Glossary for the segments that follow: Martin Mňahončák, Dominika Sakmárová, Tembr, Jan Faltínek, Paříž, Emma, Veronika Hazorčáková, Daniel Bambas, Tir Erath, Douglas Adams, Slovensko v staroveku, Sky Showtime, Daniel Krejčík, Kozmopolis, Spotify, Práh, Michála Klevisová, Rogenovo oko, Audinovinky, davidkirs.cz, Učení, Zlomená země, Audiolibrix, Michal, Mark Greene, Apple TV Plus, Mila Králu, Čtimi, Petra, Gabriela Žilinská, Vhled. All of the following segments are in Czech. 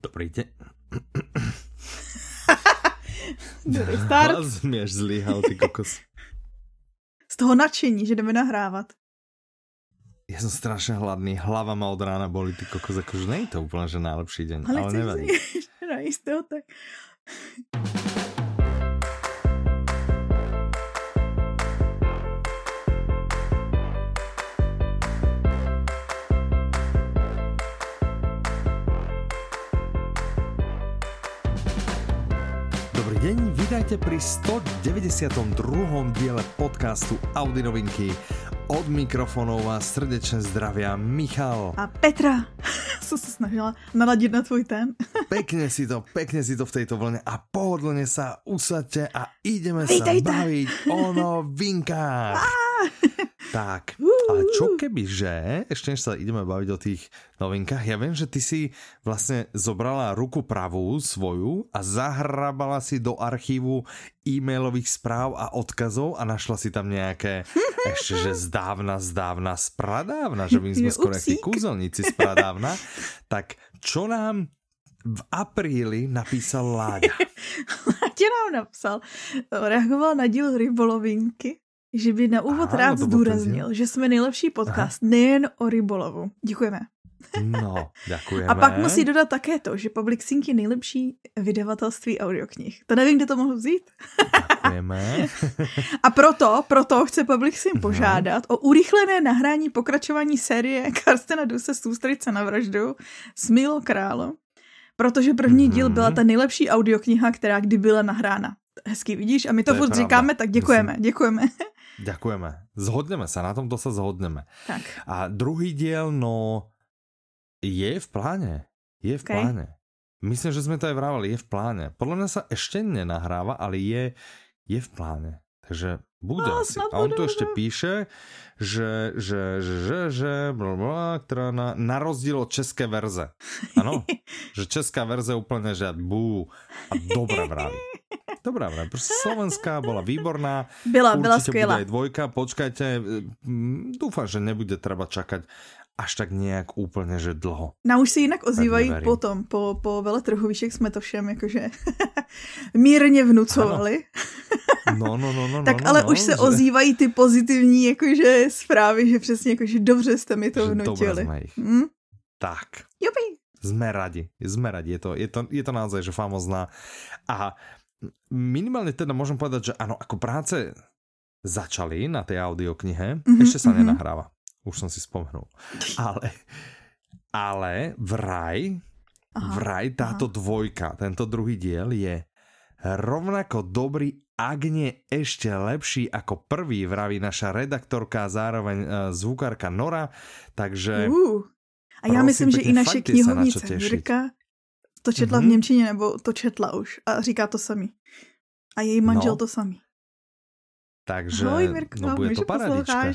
Dobrý deň. Dobrý start. Hlas mi až zlyhal, ty kokos. Z toho nadšení, že jdeme nahrávat. Ja som strašne hladný, hlava ma od rána boli, ty kokos, akože nie je to úplne, že najlepší deň, ale nevadí. Ale chceš si nájsť toho, tak... Dobrý deň, vítajte pri 192. diele podcastu Audinovinky. Od mikrofonov vás srdečne zdravia Michal. A Petra. Som sa snažila naladiť na tvoj ten. Pekne si to v tejto vlne a pohodlne sa usadte a ideme sa baviť o novinkách. Tak, ale čo keby, že ešte než sa ideme baviť o tých novinkách, ja viem, že ty si vlastne zobrala ruku pravú svoju a zahrabala si do archívu e-mailových správ a odkazov a našla si tam nejaké ešte, že zdávna, spradávna, že my sme skoro nejakí kúzelníci spradávna, tak čo nám v apríli napísal Láďa? Láďa nám napsal, reagoval na díl Rybolovinky. Že by na úvod rád zdůraznil, že jsme nejlepší podcast nejen o rybolovu. Děkujeme. No, děkujeme. A pak musí dodat také to, že Publixing je nejlepší vydavatelství audioknih. To nevím, kde to mohu vzít. Děkujeme. A proto chce Publixing požádat o urychlené nahrání pokračování série Karstena Duse z Tůstryce na vraždu s Milou Králu, protože první díl byla ta nejlepší audiokniha, která kdy byla nahrána. Hezky vidíš a my to furt říkáme, tak děkujeme. Ďakujeme. Zhodneme sa, na tomto sa zhodneme. Tak. A druhý diel, no, je v pláne. Je v pláne. Myslím, že sme to aj vrávali, je v pláne. Podľa mňa sa ešte nenahráva, ale je v pláne. Takže bude asi. A on tu ešte píše, že blablabla, ktorá na rozdiel od české verze. Áno, že česká verze úplne, že bú a dobrá vraví. Dobrá, proste slovenská bola výborná. Byla skvělá. Určite bude aj dvojka, počkajte. Dúfam, že nebude treba čakať až tak nejak úplne, že dlho. No už si jinak ozývají potom, po veletrhovišek sme to všem jakože mírně vnucovali. No. Tak ale už se ozývají ty pozitivní jakože zprávy, že přesně jakože dobře jste mi to vnutili. Tak. Jupi. Sme radi. Je to naozaj, že famozná. A minimálne teda môžem povedať, že áno, ako práce začali na tej audioknihe, ešte sa nenahráva. Už som si spomenul. Ale vraj táto dvojka, tento druhý diel je rovnako dobrý, ak nie ešte lepší ako prvý, vraví naša redaktorka a zároveň zvukárka Nora, takže... A ja myslím, že i naše knihovnice Jirka to četla v němčině, nebo to četla už a říká to samý. A její manžel to samý. Takže, ahoj, Mirko, no bude to paradička.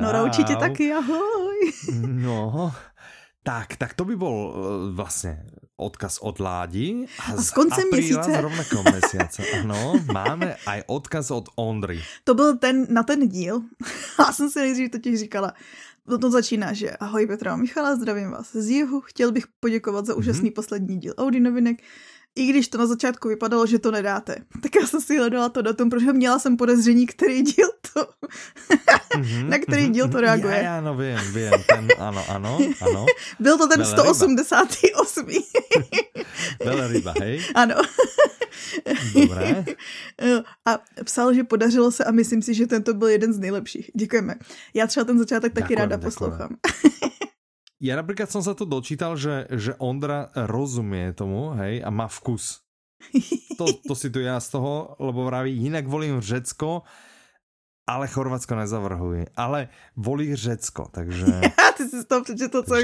No určitě taky, ahoj. No, tak to by bol vlastně odkaz od Ládi. A z koncem měsíce. Z rovnakého měsíce, ano, máme aj odkaz od Ondry. To byl na ten díl. Já jsem si nejdřív totiž říkala, to začíná, že ahoj Petra a Michala, zdravím vás z jihu, chtěl bych poděkovat za úžasný poslední díl Audinovinek, i když to na začátku vypadalo, že to nedáte. Tak já jsem si hledala to datum, protože měla jsem podezření, který díl to, na který díl to reaguje. Já no vím, ano. Byl to ten Bela 188. Bela ryba, hej? Ano. Dobré. A psal, že podařilo se a myslím si, že tento byl jeden z nejlepších. Děkujeme. Já třeba ten začátek taky ráda poslouchám. Ja napríklad som sa to dočítal, že Ondra rozumie tomu, hej, a má vkus. To si tu ja z toho, lebo vraví, jinak volím Řecko, ale Chorvátsko nezavrhuji. Ale volí Řecko, takže... Ja, ty si z toho přečetl, co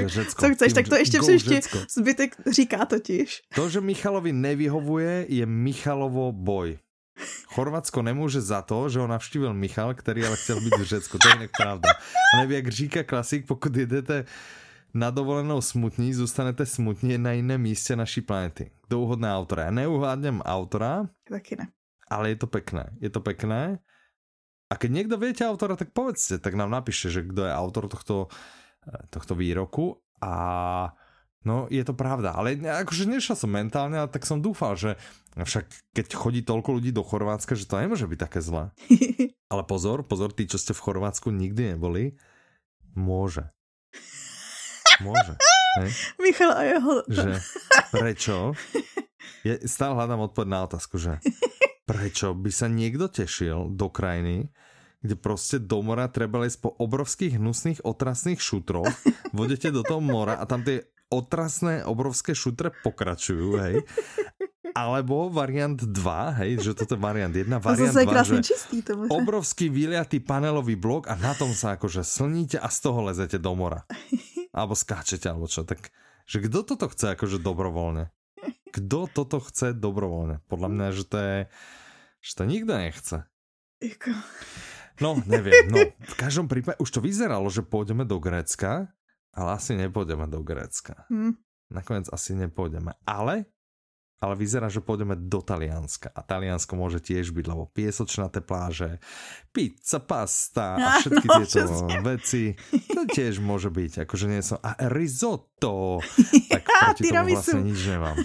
chceš, tak to ještě příště zbytek říká totiž. To, že Michalovi nevyhovuje, je Michalovo boj. Chorvátsko nemůže za to, že ho navštívil Michal, který ale chtěl být v Řecku. To je jinak pravda. A nevím, jak říká klasik, pokud jedete... Na dovolenou smutní, zůstanete smutní na jiném místě naší planety. Kdo uhodne autora? Já neuhádnem autora. Taky ne. Ale je to pekné. A keď někdo viete autora, tak povedzte, tak nám napíšte, že kdo je autor tohto výroku a No, je to pravda, ale akože nešiel som mentálne, ale tak som dúfal, že však keď chodí toľko ľudí do Chorvátska, že to nemôže byť také zlé. Ale pozor, pozor, tí, čo ste v Chorvátsku nikdy neboli, môže. Môže. Hej? Michal a jeho... Že prečo? Ja stále hľadám odpoveď na otázku, že prečo by sa niekto tešil do krajiny, kde proste do mora treba ísť po obrovských hnusných otrasných šutroch, vodete do toho mora a tam tie otrasné obrovské šutre pokračujú, hej. Alebo variant 2, hej, že toto je variant 1, variant 2, že čistý, obrovský vyliatý panelový blok a na tom sa akože slníte a z toho lezete do mora. Alebo skáčete, alebo čo. Tak, že kto toto chce akože dobrovoľne? Kto toto chce dobrovoľne? Podľa mňa, že to nikto nechce. No, neviem. No, v každom prípade už to vyzeralo, že pôjdeme do Grécka, ale asi nepôjdeme do Grécka. Nakoniec asi nepôjdeme. Ale vyzerá, že pôjdeme do Talianska. A Taliansko môže tiež byť, lebo piesočnaté pláže, pizza, pasta a všetky tieto veci. To tiež môže byť. Akože nie som... A risotto! Tak proti tomu vlastne nič nemám.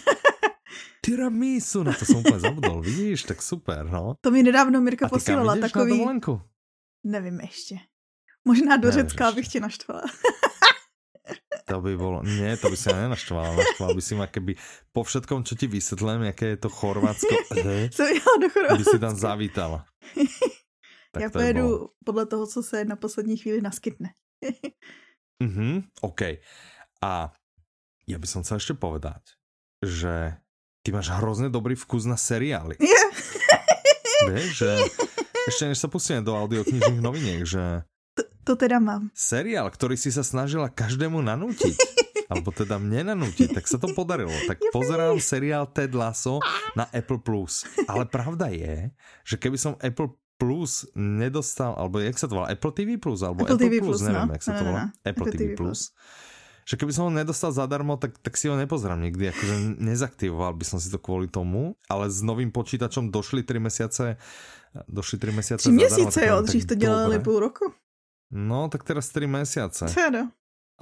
Tiramisu! Na to som úplne zabudol, vidíš? Tak super, no. To mi nedávno Mirka posílala takový... A ty kam ideš na dovolenku? Neviem ešte. Možná do Řecka, abych ti naštvala. To by bolo... Nie, to by si ma nenaštvala. Naštvala by si ma, keby po všetkom, čo ti vysvetlím, aké je to Chorvátsko, by si tam zavítala. Tak ja pojedu podľa toho, co se na poslední chvíli naskytne. OK. A ja by som chcel ešte povedať, že ty máš hrozne dobrý vkus na seriály. Yeah. Vieš, že ešte než sa pustíme do audioknižných noviniek, že... To teda mám. Seriál, ktorý si sa snažila každému nanútiť, alebo teda mne nanútiť, tak sa to podarilo. Tak pozerám seriál Ted Lasso na Apple Plus. Ale pravda je, že keby som Apple Plus nedostal, alebo jak sa to volá, Apple TV Plus, alebo Apple TV Plus, neviem, jak sa to volá, Apple TV Plus. Že keby som ho nedostal zadarmo, tak si ho nepozerám nikdy. Akože nezaktivoval by som si to kvôli tomu, ale s novým počítačom došli 3 mesiace zadarmo. 3 mesiace, odžíš to delali pol roku. No, tak teraz 3 mesiace. Fero.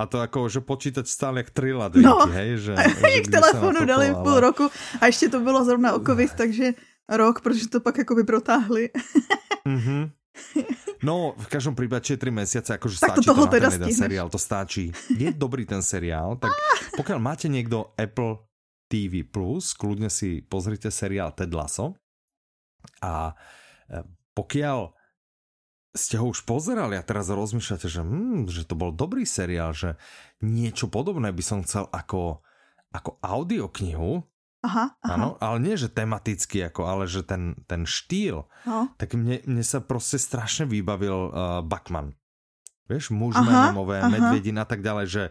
A to ako, že počítač stál jak tri ladvíky, no. Hej? Že, a jak telefonu dali v půl roku a ještě to bylo zrovna o COVID, takže rok, protože to pak jakoby protáhli. Mm-hmm. No, v každom prípade 3 mesiace, akože tak stačí to na ten jeden seriál, to stačí. Je dobrý ten seriál, tak pokiaľ máte niekto Apple TV+, kľudne si pozrite seriál Ted Lasso a pokiaľ ste ho už pozerali a teraz rozmýšľate, že to bol dobrý seriál, že niečo podobné by som chcel ako audioknihu. Aha. Áno, ale nie, že tematicky, ale že ten štýl. No. Tak mne sa proste strašne vybavil Bachman. Vieš, mužmenové, medvedina a tak ďalej, že...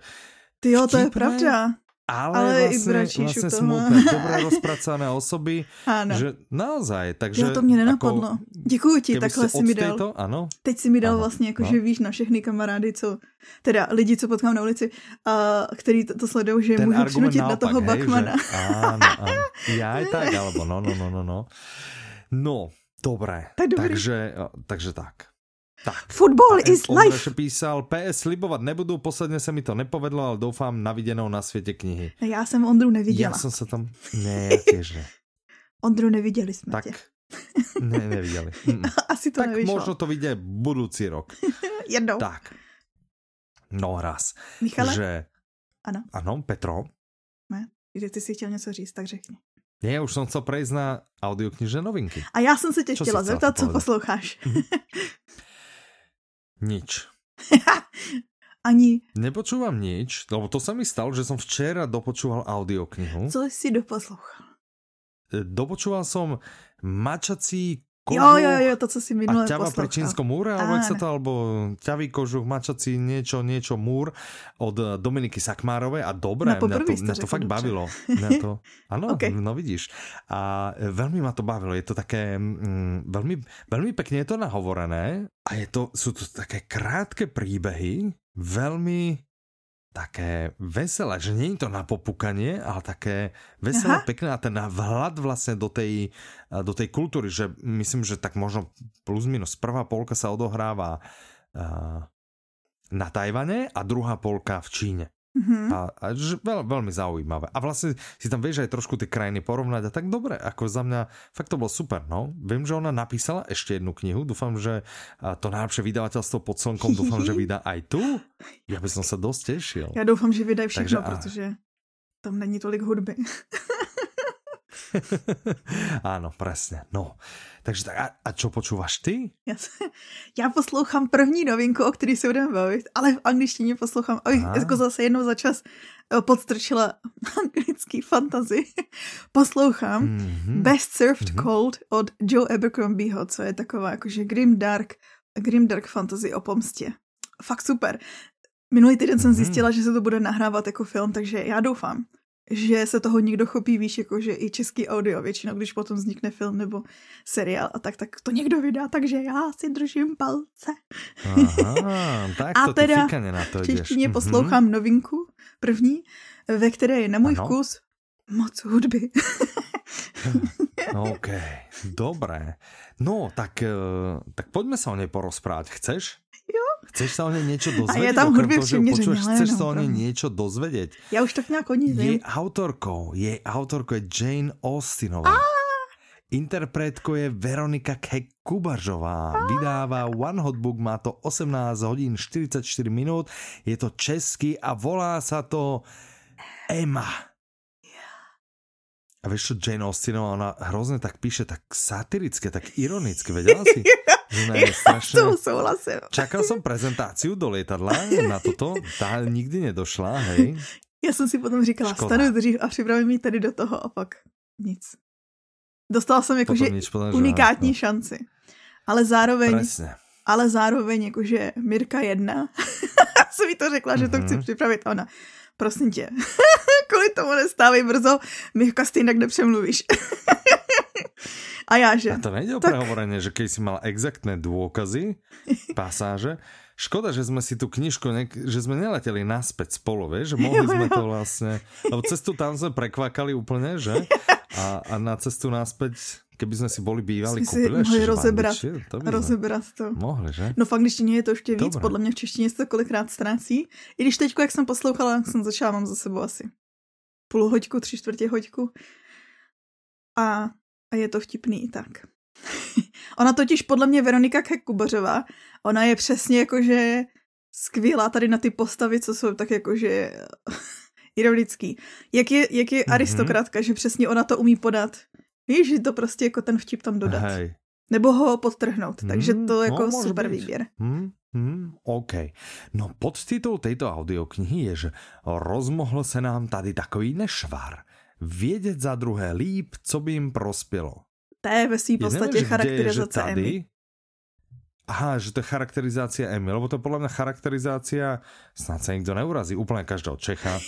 Tyjo, to je pravda. Ale vlastne smutné, dobre rozpracované osoby, áno. Že naozaj, takže... Jo, to mne nenapadlo. Děkuju ti, takhle si mi dal. Ano? Teď si mi dal vlastne, že víš na všechny kamarády, co, teda lidi, co potkám na ulici, který to sledujú, že ten môžu přinutit naopak, na toho Bachmana. Že... Áno. Ja aj tak, alebo no. No, dobré. Takže tak. Tak. Football is life. Písal, PS slibovat nebudu, posledně se mi to nepovedlo, ale doufám na viděnou na světě knihy. Já jsem Ondru neviděla. Já jsem se tam... Ne, já těž ne. Ondru neviděli jsme tak... tě. Ne, neviděli. Asi to tak nevyšlo. Tak možno to vidie budúci rok. Jednou. Tak. No raz. Michale? Že... Ano, Petro. Ne, že ty si chtěl něco říct, tak řekni. Nie, už som chcel prejsť na audioknižné novinky. A já jsem se tě chtěla zeptat, co posloucháš. Nič. Ani... Nepočúvam nič, lebo to sa mi stalo, že som včera dopočúval audioknihu. Co si doposlúchal? Dopočúval som Mačací kožuch to, co si minule a Ťava pri čínskom múre, alebo jak sa to, alebo Ťavý kožuch, Mačací niečo múr od Dominiky Sakmárovej a dobré, mňa to fakt bavilo. Áno, no vidíš. A veľmi ma to bavilo, je to také, veľmi, veľmi pekne je to nahovorené. A sú to také krátke príbehy, veľmi také veselé, že nie je to na popukanie, ale také veselé, pekné a ten vhľad vlastne do tej kultúry, že myslím, že tak možno plus minus prvá polka sa odohráva na Tajvane a druhá polka v Číne. Mm-hmm. A veľmi zaujímavé. A vlastne si tam vieš aj trošku tie krajiny porovnať a tak dobre, ako za mňa fakt to bolo super, no. Viem, že ona napísala ešte jednu knihu, dúfam, že to najlepšie vydavateľstvo pod slnkom, dúfam, že vydá aj tu. Ja by som sa dosť tešil. Ja doufám, že vydají všechno, protože tam není tolik hudby. Áno, presne, no. Takže tak, a čo počúvaš ty? Já poslouchám první novinku, o který se budeme bavit, ale v angličtině poslouchám, abych jako zase jednou za čas podstrčila anglický fantasy. Poslouchám Best Served Cold od Joe Abercrombieho, co je taková jakože grim dark fantasy o pomstě. Fakt super. Minulý týden jsem zjistila, že se to bude nahrávat jako film, takže já doufám, že se toho někdo chopí, víš, jakože i český audio většinou, když potom vznikne film nebo seriál a tak to někdo vydá, takže já si držím palce. Aha, tak a to teda ty na to v češtině poslouchám novinku první, ve které je na můj vkus moc hudby. OK, dobré. No, tak poďme sa o nej porozprávať. Chceš? Jo. Chceš sa o nej niečo dozvedieť? A je tam hudby přiměřeně. Chceš sa o nej niečo dozvedieť? Ja už tak nejak o ní viem. Jej autorkou je Jane Austenová. Interpretkou je Veronika Kekubažová. Vydáva One Hot Book, má to 18 hodín 44 minút. Je to český a volá sa to Emma. A vieš čo, Jane Austenová, ona hrozne tak píše, tak satirické, tak ironické, vedela si? Ja s tou souhlasím. Čakal som prezentáciu do lietadla na toto, tá nikdy nedošla, hej. Ja som si potom říkala, vstanu dřív a připravím ji tady do toho a pak nic. Dostala som jakože unikátní šanci. Ale zároveň, jakože Mirka 1, jsem mi to řekla, že to chci připravit ona. Prosím tě, kvůli tomu nestávej brzo, Mirka stejnak nepřemluvíš. A já, že? A to nejde o prehovorenie, že keď si mala exaktné dôkazy, pasáže, škoda, že sme si tú knižku, že sme neleteli naspäť spolu, vieš, že mohli sme to vlastne, lebo cestu tam sme prekvakali úplne, že? A na cestu naspäť, keby sme si boli bývali, kúpili ešte, že rozebrať to. Mohli, že? No v angličtině je to ještě víc, podle mě v češtině se to kolikrát ztrácí. I když teďko, jak jsem poslouchala, jak jsem začala, mám za sebou asi půlhoďku, 3/4 hoďku. A je to vtipný i tak. Ona totiž podle mě Veronika Kekubařová, ona je přesně jakože skvělá tady na ty postavy, co jsou tak jakože ironický. Jak je aristokratka, že přesně ona to umí podat. Víš, že to prostě jako ten vtip tam dodat. Hej. Nebo ho podtrhnout. Takže to jako super byť. Výběr. OK. No podtitul tejto audioknihy je, že rozmohlo se nám tady takový nešvar. Vědět za druhé líp, co by jim prospělo. To je ve svým podstatě charakterizace Emmy. Aha, že to je charakterizácia Emmy, lebo to je podľa mňa charakterizácia, snad sa nikto neurazí, úplne každého Čecha.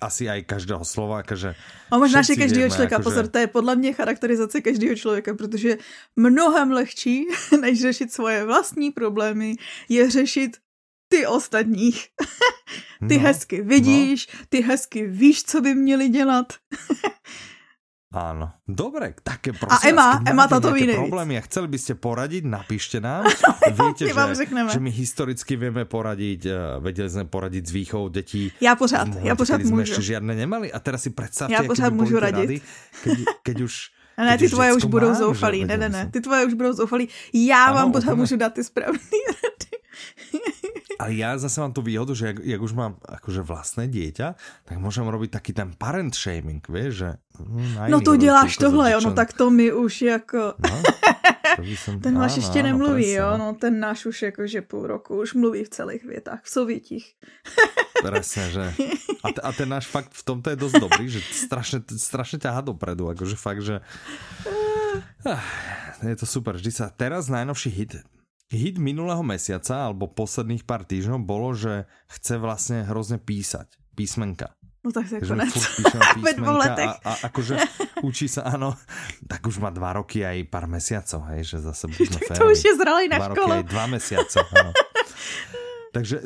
Asi aj každého Slováka, že... A možná, že každého človeka, pozor, to je podľa mňa charakterizace každého človeka, protože mnohem lehčí, než řešiť svoje vlastní problémy, je řešiť ty ostatních. Ty hezky vidíš, ty hezky víš, co by měli dělat. Áno. Dobre, také prosím. A Emma táto ví nejvíc. Problémy a chceli by ste poradiť, napíšte nám. Viete, že my historicky vieme poradiť, vedeli sme poradiť s výchovou detí. Ja pořád môžem. Ešte žiadne nemali a teraz si predstavte, ja pořád môžu radiť. Keď už... Ne, ty tvoje už budou zoufalí. Ne. Ty tvoje už budou zoufalí. Ja vám pořád môžu dať ty správny rady. Ale ja zase mám tú výhodu, že jak už mám akože vlastné dieťa, tak môžem robiť taký ten parent shaming, vieš, že... No to děláš tohle, no tak to my už jako... No, ten náš ještě nemluví, presne. Jo, no ten náš už jakože půl roku, už mluví v celých větách, v sovětích. Presne, že... A ten náš fakt v tomto je dosť dobrý, že strašne ťahá dopredu, akože fakt, že... Je to super, vždy sa... Teraz najnovší hit minulého mesiaca alebo posledných pár týždňov bolo, že chce vlastne hrozne písať písmenka. No tak sa konec. A akože učí sa, áno, tak už má 2 roky aj pár mesiacov, hej, že zase buďme férovi. To už je zralý na školu. 2 roky aj 2 mesiace, áno.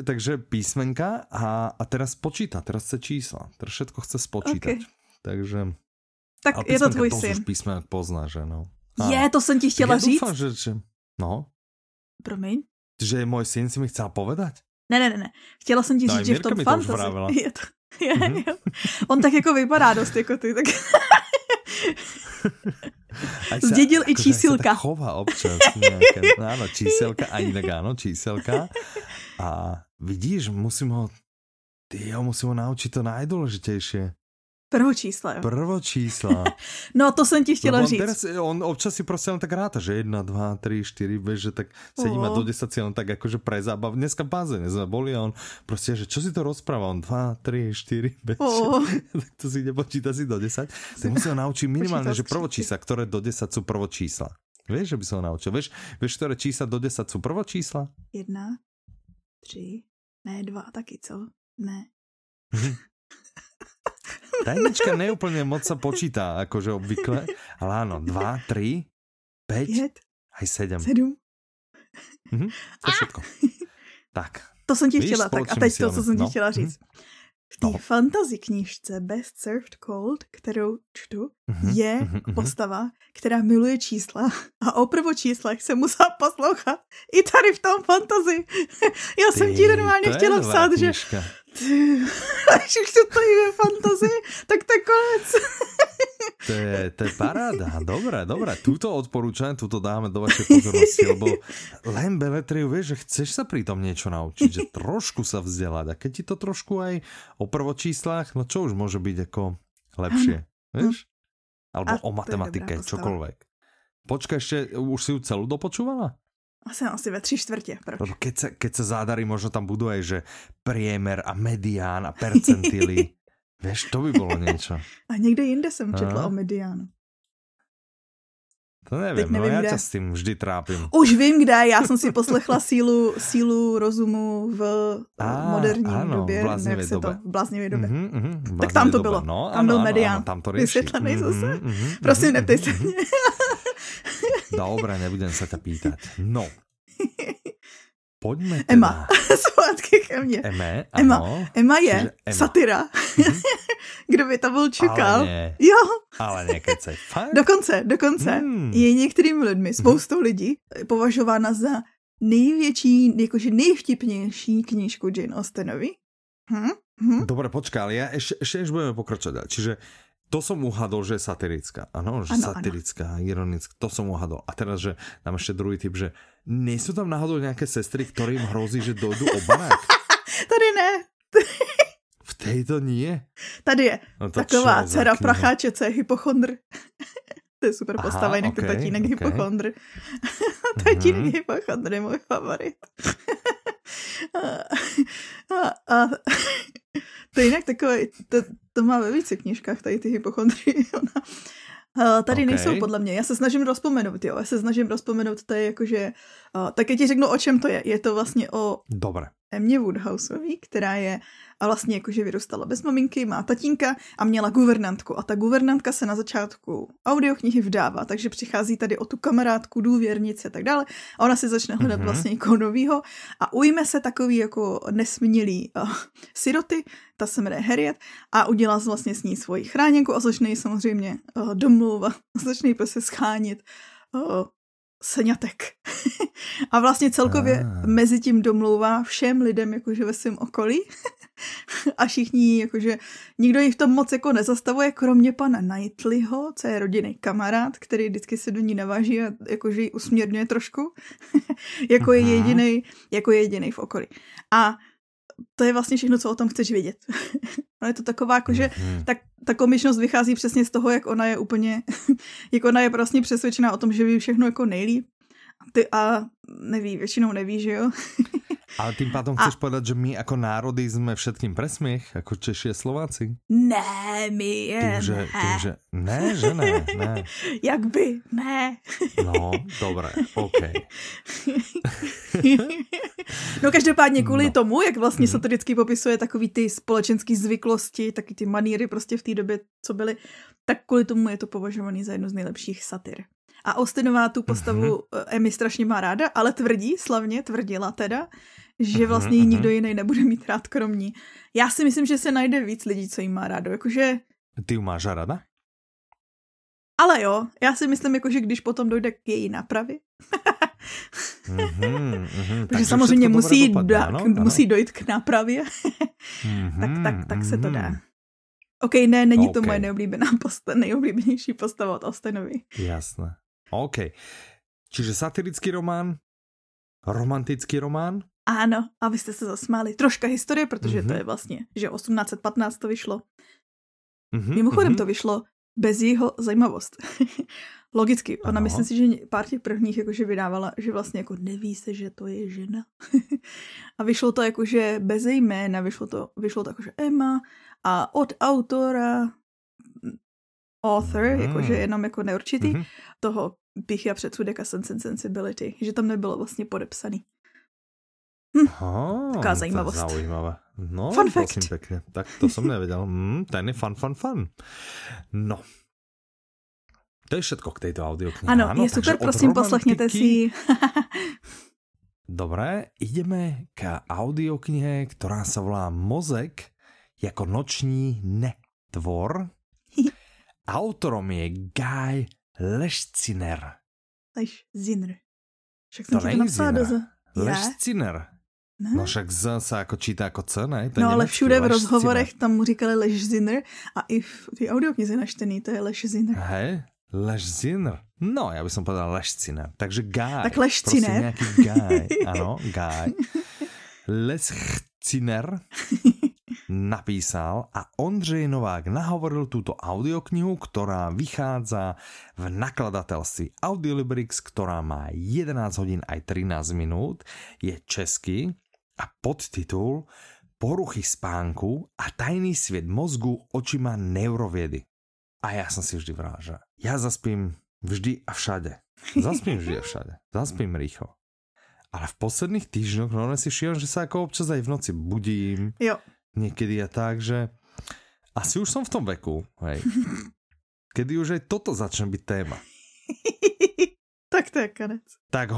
Takže písmenka a teraz počíta, teraz chce čísla. Teraz všetko chce spočítať. Okay. Takže... Tak je to tvoj syn. Ale písmenka to už písmenek pozná, že no. Je, to som ti chtěla říct. Ja dúfam, že... No. Promiň? Že môj syn si mi chcel povedať? Ne. Chtěla jsem ti říct, že v tom fantasy... Je to. On tak jako vypadá dost jako ty, tak... Zdědil i čísilka. Aj sa tak chová občas. Nejaká, áno, číselka, aj inak áno, číselka. A vidíš, musím ho naučit to nejdůležitější. Prvočísla. No to jsem ti chtěla říct. Teraz, on občas si prostě jen tak ráta, že 1, 2, 3, 4, vieš, že tak sedíme do 10 si on tak jakože prezábav. Dneska bázeň sme boli a on prostě, že čo si to rozpráva? On 2, 3, 4, tak to si nepočíta si do 10. Tak musím ho naučiť minimálne, že prvočísla, ktoré do 10 sú prvočísla. Vieš, že by som ho naučil. Vieš, ktoré čísla do 10 sú prvočísla? 1, 3, ne 2 taky, co? Ne. Tajnička neúplne moc sa počíta, akože obvykle. Ale áno, 2, 3, 5, aj 7. 7. Mhm, to všetko. Tak. To som ti chtěla, tak a teď to, co jsem ti chtěla říct. V té fantasy knížce Best Served Cold, kterou čtu, je postava, která miluje čísla a o prvočíslech se musela poslouchat i tady v tom fantasy. Já jsem ti normálně chtěla psát, že... Všechno to je fantasy, tak to je konec. To je paráda. Dobré. Túto dáme do vašej pozornosti, lebo len beletriu, vieš, že chceš sa pri tom niečo naučiť, že trošku sa vzdelať. A keď ti to trošku aj o prvočíslach, no čo už môže byť ako lepšie, vieš? Alebo o matematike, čokoľvek. Počkaj, ešte už si ju celú dopočúvala? Asi ve 3/4. Proč? Keď sa zádarí, možno tam budú aj, že priemer a medián a percentily. Vieš, to by bolo niečo. A niekde jinde som četla o mediánu. To nevím, ja ťa s tým vždy trápim. Už vím, kde. Já jsem si poslechla sílu rozumu v moderní době. V bláznivej době. Tak tam to bylo. No, tam byl medián. Tam to rieši. Vysvětlenej zase. Prosím, neptej se mě. Dobre, nebudem sa ťa pýtať. No. Poďme teda. Emma, zpátky ke mne. Emma je satyra. Kdo by to byl čekal? Ale nekecej. Fakt? Dokonce. Je některými lidmi, spoustou lidí, považována za největší, jakože nejvtipnější knížku Jane Austenové. Dobre, počkaj, ale ja ešte budeme pokračovať. Čiže to som uhadol, že je satirická. Áno, že satirická, ironická. To som uhadol. A teraz, že tam ešte druhý typ, že nie sú tam náhodou nejaké sestry, ktorým hrozí, že dojdú o barák? Tady ne. V tejto nie. Tady je. No taková dcera pracháčece, hypochondr. To je super postava, inak to tatínek hypochondr. Tatínek hypochondr je môj favorit. To je jinak takové, to má ve více knížkách, tady ty hypochondrie. Tady nejsou podle mě, já se snažím rozpomenout, to je jakože, také ti řeknu, o čem to je. Je to vlastně o Emmě Woodhouseový, která je a vlastně jakože vyrůstala bez maminky, má tatínka a měla guvernantku. A ta guvernantka se na začátku audioknihy vdává, takže přichází tady o tu kamarádku, důvěrnici a tak dále. A ona si začne hledat vlastně někoho novýho a ujme se takový jako nesmělý siroty, ta se jmenuje Harriet a udělá vlastně s ní svoji chráněnku a začne ji samozřejmě domlouvat, začne ji prostě schánit seňatek. A vlastně celkově mezi tím domlouvá všem lidem jakože ve svém okolí a všichni jakože nikdo jich v tom moc jako nezastavuje, kromě pana Knightleyho, co je rodinný kamarád, který vždycky se do ní naváží a jakože ji usměrňuje trošku jako je jedinej v okolí. A to je vlastně všechno, co o tom chceš vědět. No je to taková, jakože ta komičnost vychází přesně z toho, jak ona je prostě přesvědčená o tom, že ví všechno jako nejlíp. A neví, většinou neví, že jo? Ale tým pádom chceš povedať, že my ako národy sme všetkým presmiech, ako Češi a Slováci? Ne, my je tým, že ne. Jak by, ne. No, dobré, okej. No každopádně kvůli tomu, jak vlastně satiricky popisuje takový ty společenský zvyklosti, taky ty maníry prostě v té době, co byly, tak kvůli tomu je to považovaný za jednu z nejlepších satir. A Austenová tu postavu Emmy strašně má ráda, ale tvrdila teda, že vlastně ji nikdo jiný nebude mít rád kromě. Já si myslím, že se najde víc lidí, co jí má rádo. Jakože... Ty ju máš ráda? Ale jo, já si myslím, jakože když potom dojde k její nápravě, Takže samozřejmě musí dojít k nápravě. Tak se to dá. OK, ne, není to moje nejoblíbenější postava od Austenovi. Jasné. OK. Čiže satirický román, romantický román? Áno, a vy ste sa zasmáli. Troška historie, protože to je vlastne, že 1815 to vyšlo. Mimochodem to vyšlo bez jeho zajímavost. Logicky, ona myslím si, že pár těch prvních jakože vydávala, že vlastně jako neví se, že to je žena. A vyšlo to jakože bez jména, vyšlo to jakože Emma a od autora author, jakože jenom jako neurčitý, toho Pichy a předsudek a Sense and Sensibility, že tam nebylo vlastně podepsaný. Taká zajímavost. No, fun fact. Pekne. Tak to som nevedel. Ten je fun. No. To je všetko k tejto audioknihe. Ano, je super, prosím, poslechněte si. Dobre, ideme k audioknihe, ktorá sa volá Mozek jako noční (ne)tvor. Autorom je Guy Leschziner. Leschziner. Však to není Ziner. Leschziner. No však Z sa ako číta ako C, ne? No ale všude v rozhovorech tam mu říkali Leschziner a i v tej audioknize naštený to je Leschziner. Hej, Leschziner. No, ja by som povedal Leschziner. Takže Guy. Tak Leschziner. Prosím, nejaký Guy. Áno, Guy. Leschziner napísal a Ondřej Novák nahovoril túto audioknihu, ktorá vychádza v nakladatelství Audiolibrix, ktorá má 11 hodín aj 13 minút. Je český. A podtitul Poruchy spánku a tajný svet mozgu očima neuroviedy. A ja som si vždy vral, že ja zaspím vždy a všade. Zaspím rýchlo. Ale v posledných týždňoch si šiel, že sa ako občas aj v noci budím. Jo. Niekedy ja tak, že asi už som v tom veku, hej, kedy už aj toto začne byť téma. Tak to je konec. Tak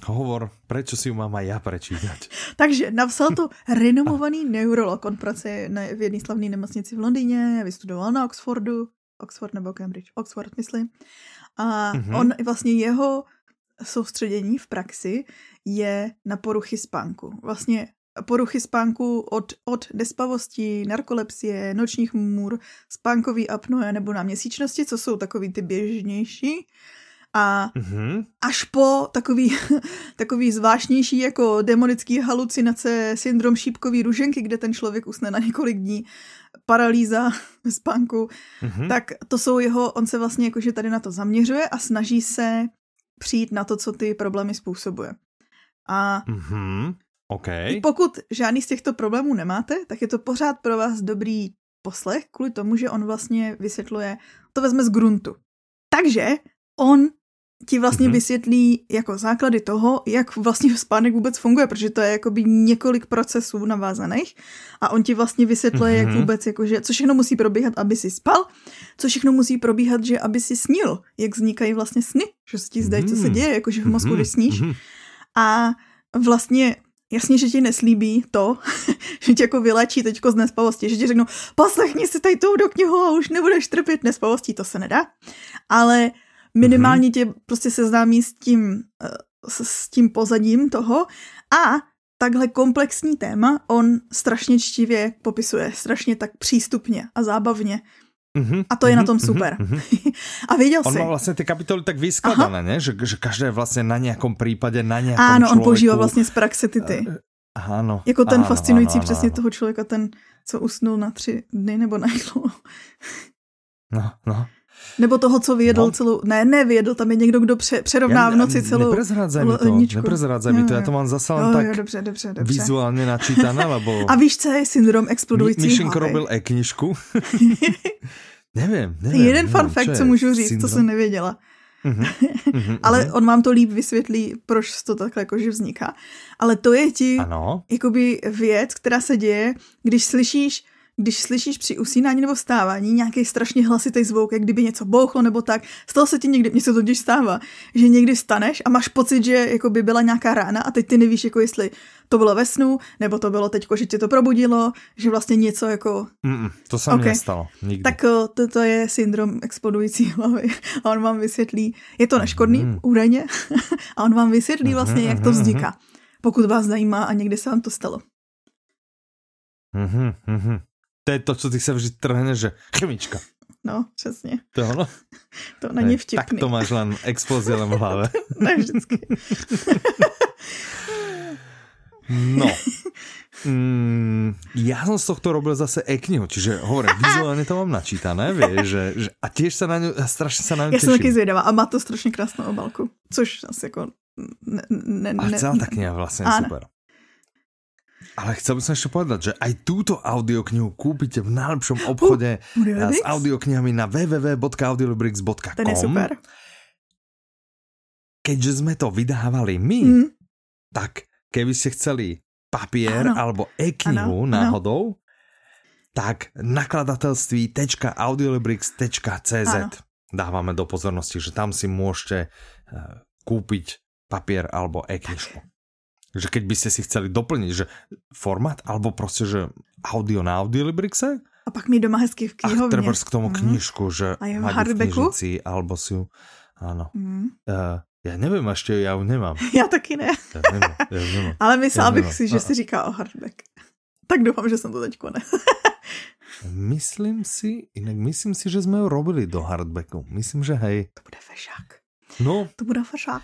hovor, prečo si ju mám aj ja prečítať. Takže napsal to renomovaný neurolog. On pracuje v jedné slavné nemocnici v Londýně, vystudoval na Oxford nebo Cambridge, Oxford myslím. A on vlastně jeho soustředění v praxi je na poruchy spánku. Vlastně poruchy spánku od nespavosti, narkolepsie, nočních můr, spánkový apnoe nebo na měsíčnosti, co jsou takový ty běžnější. A až po takový zvláštnější jako demonický halucinace, syndrom šípkový ruženky, kde ten člověk usne na několik dní, paralýza ve spánku, tak to jsou on se vlastně jakože tady na to zaměřuje a snaží se přijít na to, co ty problémy způsobuje. A okay. Pokud žádný z těchto problémů nemáte, tak je to pořád pro vás dobrý poslech kvůli tomu, že on vlastně vysvětluje, to vezme z gruntu. Takže on ti vlastně vysvětlí jako základy toho, jak vlastně spánek vůbec funguje, protože to je jakoby několik procesů navázaných a on ti vlastně vysvětluje, jak vůbec, jakože, co všechno musí probíhat, aby si spal, co všechno musí probíhat, že aby si snil, jak vznikají vlastně sny, že se ti zdají, co se děje, jakože v mozku, když sníš. A vlastně jasně, že ti neslíbí to, že ti jako vylečí teďko z nespavosti, že ti řeknou, poslechni si tady tou do knihu a už nebudeš trpět nespavostí, to se nedá, ale minimálně tě prostě seznámí s tím pozadím toho a takhle komplexní téma on strašně čtivě popisuje, strašně tak přístupně a zábavně. A to je na tom super. A viděl on si. On má vlastne tie kapitoly tak vyskladané, ne? Že každé je vlastne na nejakom prípade, na nejakom človeku. Áno, on používa vlastne z praxe ty. Áno. Jako ten fascinující přesně toho člověka, ten, co usnul na 3 dny nebo na dlouho. No. Nebo toho, co vyjedl celou... Ne, vyjedl, tam je někdo, kdo přerovná v noci celou... Neprezrádzaj mi to, ja to mám zase len tak dobře. Vizuálne načítané, lebo... A víš, co je syndrom explodující hlavy? Myšenko robil e-knižku. nevím. Jeden fun fact, co můžu říct, syndrom? To jsem nevěděla. Ale on vám to líp vysvětlí, proč to takhle jakože vzniká. Ale to je ti jakoby věc, která se děje, když slyšíš když slyšíš při usínání nebo vstávání nějaký strašně hlasitý zvuk, jak kdyby něco bouchlo nebo tak, stalo se ti někdy, mně se totiž stává, že někdy vstaneš a máš pocit, že jako by byla nějaká rána a teď ty nevíš, jako jestli to bylo ve snu, nebo to bylo teďko, že tě to probudilo, že vlastně něco jako... to se mi nestalo, nikdy. Tak to je syndrom explodující hlavy a on vám vysvětlí, je to neškodný údajně a on vám vysvětlí vlastně, jak to vzniká, pokud vás zajímá a někdy se vám to stalo. To je to, co ty se vždy trhne, že chemička. No, přesně. To je ono? To není vtipný. Tak to máš len explozie v hlave. Ne vždycky. No. Ja som z tohto robil zase e-knihu, čiže hovorím, vizuálne to mám načítané, vieš, že a tiež sa na ňu, strašne sa na ňu teším. Ja som taky zvedavá a má to strašne krásnou obálku, což asi jako... A celá ta kniha vlastne je super. Ale chcel by som ešte povedať, že aj túto audioknihu kúpite v najlepšom obchode s audioknihami na www.audiolibrix.com. Ten je super. Keďže sme to vydávali my, tak keby ste chceli papier alebo e-knihu náhodou, tak nakladatelství.audiolibrix.cz dávame do pozornosti, že tam si môžete kúpiť papier alebo e-knižku. Že keď by ste si chceli doplniť, že formát, alebo proste, že audio na Audiolibrixe. A pak mi doma hezky v knihovne. A trebárs k tomu knižku, že mať v knižnici, alebo si ju, áno. Ja neviem, ešte ja ju nemám. Ja taky ne. Ja nemám. Ale myslel bych si, že si říká o hardback. Tak doufám, že som to teďko ne. Myslím si, že sme ju robili do hardbacku. Myslím, že hej. To bude fešák. No. To bude fešák.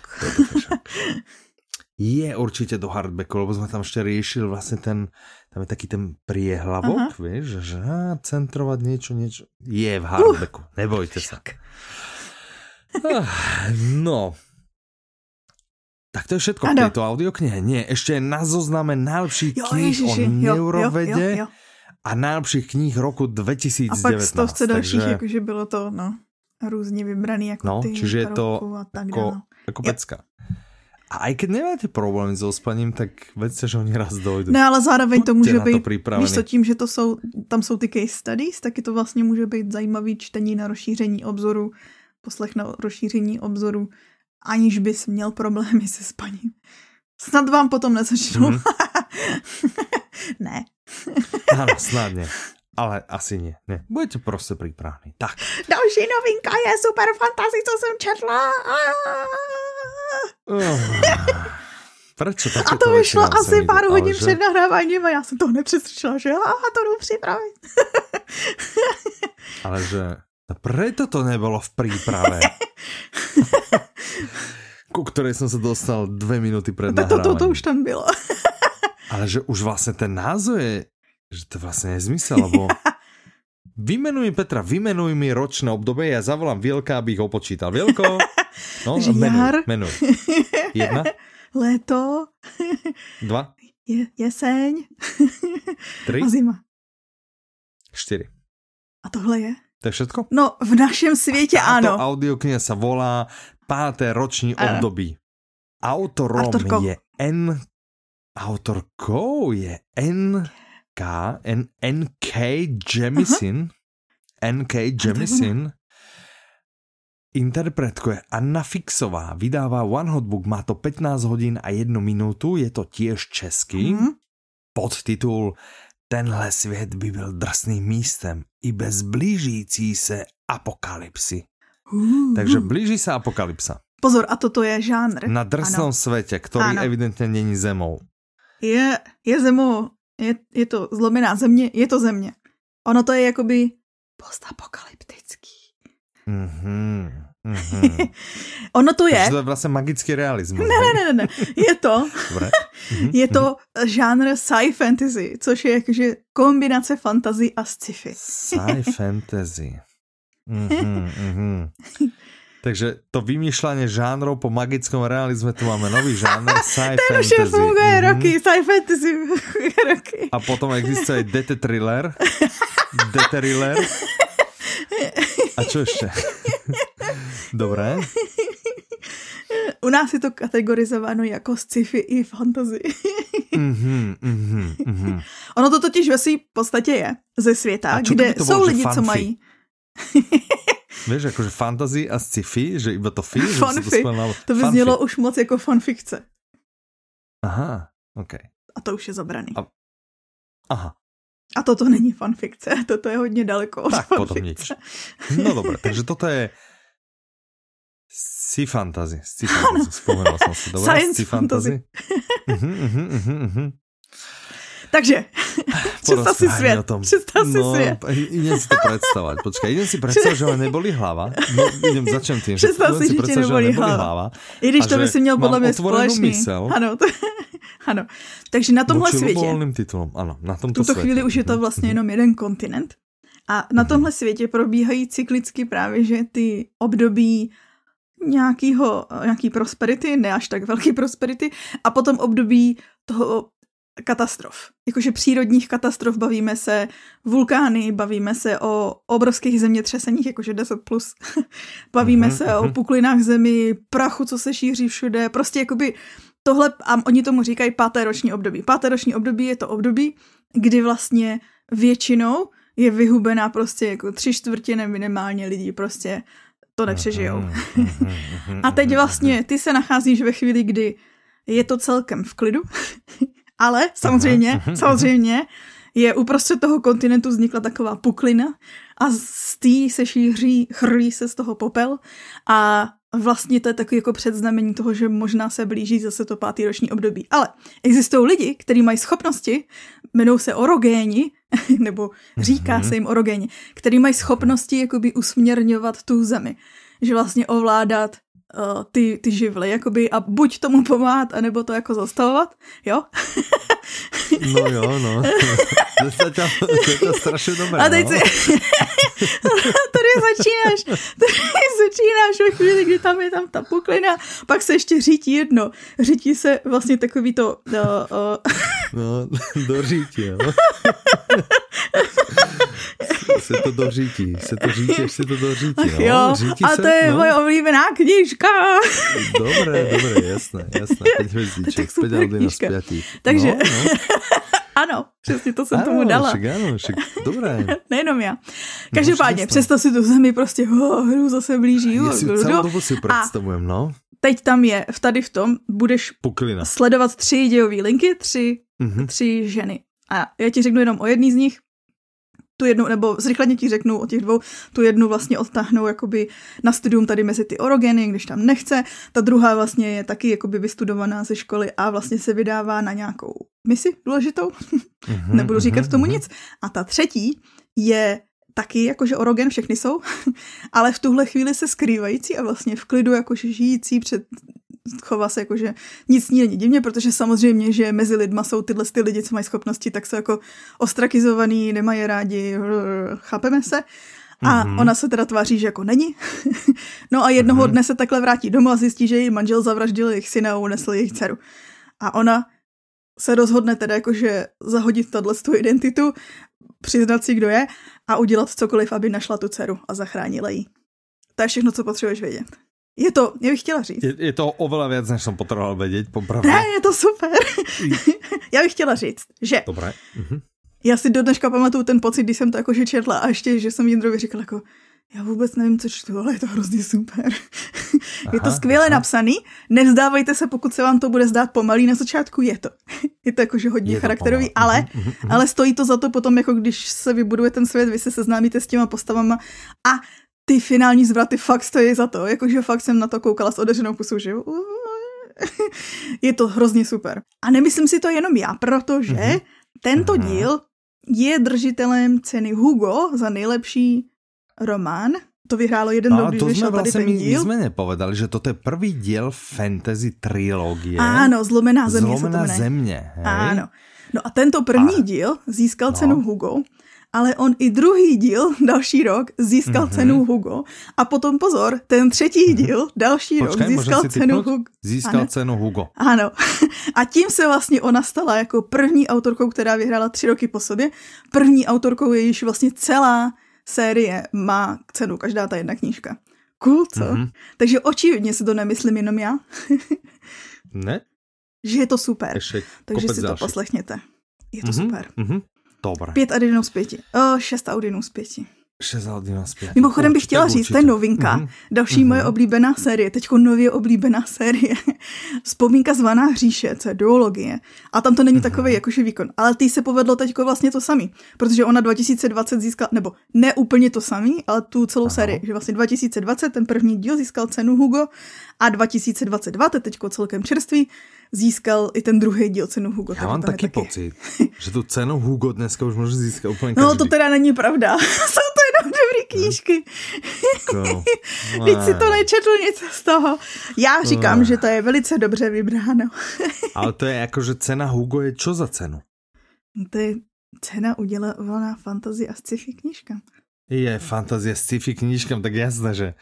Je určite do hardbacku, lebo sme tam ešte riešili vlastne tam je taký ten priehlavok, vieš, že centrovať niečo, je v hardbacku, nebojte sa. No, tak to je všetko v tejto audioknihe, nie, ešte je na zozname najlepších kníh o neurovede a najlepších kníh roku 2019. A pak stovce dalších, akože bylo to, různě vybraný, ako ty Karovku a tak dále. Ako pecka. A aj keď nemáte problémy so spaním, tak vedzte, že oni raz dojdú. Ne, ale zároveň to může být, víš to tím, že to jsou, tam jsou ty case studies, taky to vlastně může být zajímavý čtení na rozšíření obzoru, poslech na rozšíření obzoru, aniž bys měl problémy se spaním. Snad vám potom nezačnou. Ne. Áno, snadne. Ale asi nie. Budete proste pripravení. Tak. Další novinka je super fantasy, co jsem četla. Prečo a to vyšlo asi pár hodin před nahráváním a já jsem toho nepřeslyšela, že to jdu připravit. Ale že preto to nebylo v príprave. Ku ktorej jsem se dostal 2 minuty před nahráváním. To už tam bylo. Ale že už vlastně ten názor je, že to vlastně je zmysl, lebo vymenuj mi ročné obdobie, ja zavolám Vielka, aby ich opočítal. Vielko, menuj. 1. Leto. 2. Jeseň. 3. A zima. 4. A tohle je? To je všetko? No, v našem světě áno. Táto audiokniha sa volá Páté roční období. Autorkou je N.K. Jemisin. N.K. Jemisin. Interpretuje Anna Fixová. Vydáva One Hot Book. Má to 15 hodín a 1 minútu. Je to tiež český. Podtitul Tenhle svět by byl drsným místem i bez blížící se apokalypsy. Takže blíží sa apokalypsa. Pozor, a toto je žánr. Na drsnom svete, ktorý evidentne není zemou. Je zemou. Je to zlomená země, je to země. Ono to je jakoby postapokalyptický. Ono to je... Takže to je vlastně magický realismus. Ne. Je to žánr sci fantasy, což je jakože kombinace fantasy a sci-fi. Sci fantasy. Takže to vymýšľanie žánrov po magickom realizme, tu máme nový žánr sci-fi fantasy. Ten už funguje roky, sci-fi fantasy roky. A potom existuje aj DT thriller. A čo ešte? Dobré. U nás je to kategorizované ako sci-fi i fantasy. Mm-hmm. Ono to totiž ve svým podstatě je ze světa, kde jsou lidi, co mají. Vieš, akože fantasy a sci-fi, že iba to fi, že sa to spomínalo. To by znělo už moc jako fanfikce. Aha, ok. A to už je zabraný. A... Aha. A toto není fanfikce, toto je hodně daleko od fanfikce. Tak potom nič. No dobré, takže toto je sci-fantasy, spomenul som si. Dobré, science fantasy. Takže, představ si svět. Idem si to predstavať. Počkaj, idem si predstavať, že ma nebolí hlava. No, začnem tým, že si predstavať, že ma nebolí hlava. I když to by si měl podle mě společný. Ano, to, ano. Takže na tomhle světě. Ano, na tomto tuto světě. Chvíli už je to vlastně jenom jeden kontinent. A na tomhle světě probíhají cyklicky právě, že ty období nějaký prosperity, ne až tak velký prosperity, a potom období toho katastrof. Jakože přírodních katastrof, bavíme se vulkány, bavíme se o obrovských zemětřeseních, jakože 10+, bavíme se o puklinách zemi, prachu, co se šíří všude, prostě jakoby tohle, a oni tomu říkají páté roční období. Páté roční období je to období, kdy vlastně většinou je vyhubená prostě jako 3/4 minimálně lidí, prostě to nepřežijou. A teď vlastně ty se nacházíš ve chvíli, kdy je to celkem v klidu. Ale samozřejmě je uprostřed toho kontinentu vznikla taková puklina a z té se šíří, chrlí se z toho popel a vlastně to je takový jako předznamení toho, že možná se blíží zase to pátý roční období. Ale existují lidi, kteří mají schopnosti, jmenou se orogéni, nebo říká se jim orogéni, kteří mají schopnosti jakoby usměrňovat tu zemi, že vlastně ovládat ty živly, jakoby, a buď tomu pomáhat, anebo to jako zastavovat, jo? No jo, no. To je strašně dobré, a teď no. Tady začínáš ve chvíli, kdy tam je tam ta puklina, pak se ještě řítí jedno. Řítí se vlastně takový to... No, dořítí, jo. Se to dořítí. A to je moje oblíbená knížka. Dobré, jasné. 5 hvězdiček, 5 hodin z 5. Takže... No. Ano, přesně to jsem tomu dala. Však, dobré. Nejenom já. Každopádně, představ si tu zemi prostě, hru zase blíží. Já si celou dobu si představujem, no. Teď tam je, tady v tom, budeš puklina. Sledovat 3 dějové linky, tři ženy. A já ti řeknu jenom o jedný z nich, tu jednu, nebo zrychleně ti řeknu o těch dvou, tu jednu vlastně odtáhnou jakoby na studium tady mezi ty orogeny, když tam nechce, ta druhá vlastně je taky jakoby vystudovaná ze školy a vlastně se vydává na nějakou misi důležitou, nebudu říkat tomu nic, a ta třetí je taky jakože orogen, všechny jsou, ale v tuhle chvíli se skrývající a vlastně v klidu jakože žijící před... chová se jakože nic není divně, protože samozřejmě, že mezi lidma jsou tyhle ty lidi, co mají schopnosti, tak jsou jako ostrakizovaný, nemají rádi, chápeme se. A ona se teda tváří, že jako není. No a jednoho dne se takhle vrátí domů a zjistí, že její manžel zavraždil jejich syna a unesl jejich dceru. A ona se rozhodne teda jakože zahodit tato identitu, přiznat si, kdo je, a udělat cokoliv, aby našla tu dceru a zachránila ji. To je všechno, co potřebuješ vědět. Je to, já bych chtěla říct. Je to oveľa viac, než jsem potreboval vědět, popravdě. Ne, je to super. Já bych chtěla říct, že... Dobré. Já si do dneška pamatuju ten pocit, když jsem to jakože četla a ještě, že jsem Jindrovi říkala jako, já vůbec nevím, co čtu, ale je to hrozně super. Je to skvěle napsaný, nevzdávejte se, pokud se vám to bude zdát pomalý na začátku, je to. Je to jakože hodně je charakterový, ale stojí to za to potom, jako když se vybuduje ten svět, vy se seznámíte s těma postavama a ty finální zvraty fakt stojí za to. Jakože fakt jsem na to koukala s odeřenou pusou, že je to hrozně super. A nemyslím si to jenom já, protože tento díl je držitelem ceny Hugo za nejlepší román. To vyhrálo jeden rok, když vyšel tady ten díl. My jsme nepovedali, že toto je prvý díl fantasy trilógie. Ano, Zlomená země. Zlomená země. Ano. No a tento první díl získal cenu Hugo, ale on i druhý díl, další rok, získal cenu Hugo. A potom pozor, ten třetí díl, další rok, získal cenu Hugo. Získal cenu Hugo. Ano. A tím se vlastně ona stala jako první autorkou, která vyhrála 3 roky po sobě. První autorkou, jejíž vlastně celá série má cenu, každá ta jedna knížka. Cool, co? Takže očividně si to nemyslím jenom já. Ne? Že je to super. Takže si to poslechněte. Je to super. Mm-hmm. Dobré. 5 Audinů z 5. 6 Audinů z 5. 6 Audinů z 5. Mimochodem bych chtěla říct, to je novinka. Mm-hmm. Další moje oblíbená série, teďko nově oblíbená série. Vzpomínka zvaná Hříše, co je duologie. A tam to není takový jakože výkon. Ale tý se povedlo teďko vlastně to samý. Protože ona 2020 získala, nebo ne úplně to samý, ale tu celou sérii. Že vlastně 2020, ten první díl získal cenu Hugo a 2022, to je teďko celkem čerstvý, získal i ten druhý díl cenu Hugo. Já mám taky pocit, že tu cenu Hugo dneska už může získat úplně každý. No to teda není pravda. Jsou to jenom dobrý knížky. Teď si to nečetl nic z toho. Já říkám, že to je velice dobře vybráno. Ale to je jako, že cena Hugo je čo za cenu? To je cena udělovaná fantasy a sci-fi knížkám. Je fantasy a sci-fi knížkám, tak jasné, že...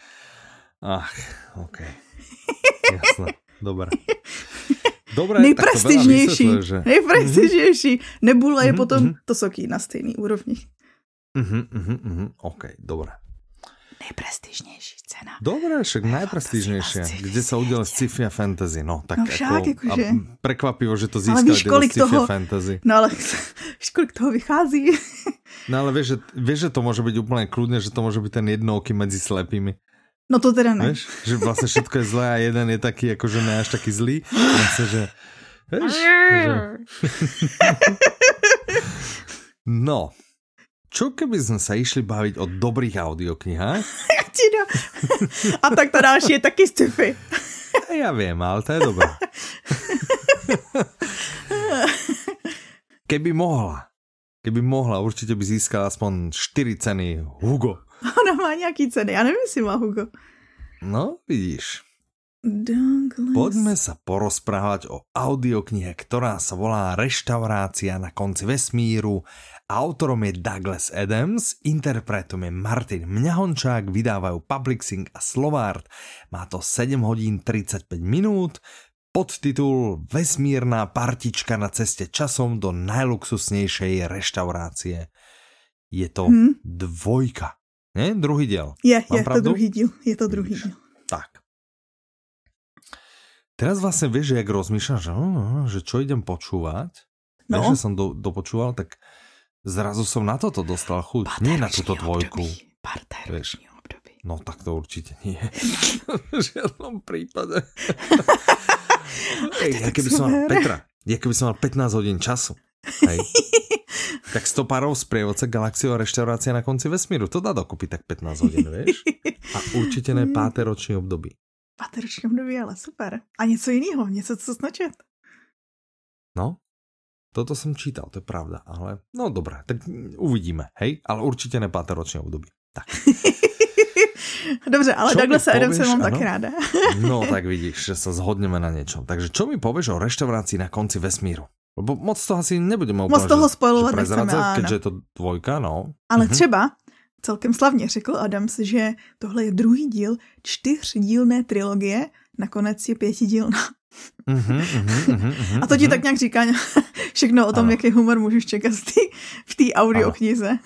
Ach, okej. Okay. Jasné, dobré. Dobré, nejprestižnější, vysvětlo, že... nejprestižnější. Nebula je potom to soký na stejný úrovni. OK, dobré. Nejprestižnější cena. Dobré, však najprestižnější. Kde se udělal sci-fi a fantasy. No, tak no však, jako, že... Prekvapivo, že to získal sci-fi a fantasy. No ale víš, kolik toho vychází. No ale vieš, že to může být úplně kludně, že to může být ten jednooký mezi slepými. No to teda ne. Vieš, že vlastne všetko je zlé a jeden je taký, akože ne až taký zlý. Vlastne, že... Vieš, že... No. Čo keby sme sa išli baviť o dobrých audioknihách? A tak to další je taký sci-fi. Ja viem, ale to je dobré. Keby mohla, určite by získala aspoň 4 ceny Hugo. Ona má nějaký ceny, já nevím, jestli má Hugo. No, vidíš. Douglas. Poďme sa porozprávať o audioknihe, ktorá sa volá Reštaurácia na konci vesmíru. Autorom je Douglas Adams, interpretom je Martin Mňahončák, vydávajú Publixing a Slovárt. Má to 7 hodín 35 minút. Podtitul Vesmírna partička na ceste časom do najluxusnejšej reštaurácie. Je to dvojka. Ne? Druhý diel. Je to druhý diel. Tak. Teraz vlastne vieš, že jak rozmýšľam, že čo idem počúvať. No. Vieš, že som dopočúval, tak zrazu som na toto dostal chuť. Nie na túto dvojku. Páté roční období. No tak to určite nie. V žiadnom prípade. Ja keby som mal 15 hodín času. Hej. Tak Stopárov sprievodca galaxiu a reštaurácia na konci vesmíru. To dá dokopy tak 15 hodín, vieš? A určite ne páté roční období. Páté roční období, ale super. A něco jiného, něco, co značet. No, toto jsem čítal, to je pravda, ale no dobré, tak uvidíme, hej? Ale určite ne páté roční období. Tak. Dobře, ale Douglasa Adamsa mám taky ráda. No, tak vidíš, že sa zhodneme na niečom. Takže čo mi povieš o reštaurácii na konci vesmíru? Lebo moc toho asi nebudeme úplně prezradzať, keďže je to dvojka, no. Ale třeba celkem slavně řekl Adams, že tohle je druhý díl 4dílné trilogie, nakonec je 5dílná. A to ti tak nějak říká všechno o tom, jaký humor můžeš čekat v té audioknize.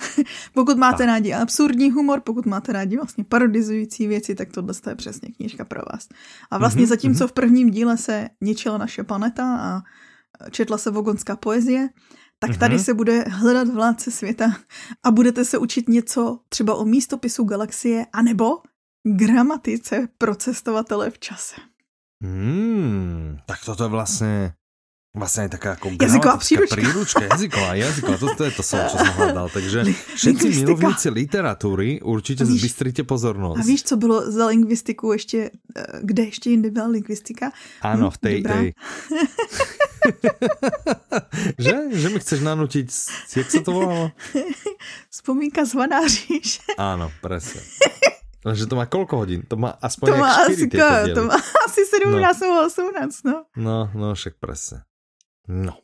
Pokud máte rádi absurdní humor, pokud máte rádi vlastně parodizující věci, tak tohle je přesně knížka pro vás. A vlastně zatímco v prvním díle se ničila naše planeta a četla se vogonská poezie, tak tady se bude hledat vládce světa a budete se učit něco třeba o místopisu galaxie anebo gramatice pro cestovatele v čase. Tak toto je vlastne taká ako jazyková príručka. Jazyková, to je to slovo, čo som hľadal. Takže všetci milovníci literatúry určite zbystrite pozornosť. A víš, co bylo za lingvistiku ešte, kde ešte jinde byla lingvistika? Áno, v tej. Že mi chceš nanútiť, jak sa to volalo? Vzpomínka zvaná Říše. Áno, presne. Lenže to má koľko hodín? To má aspoň 4 tieto diely. To má asi 17-18, no. No, však presne. No.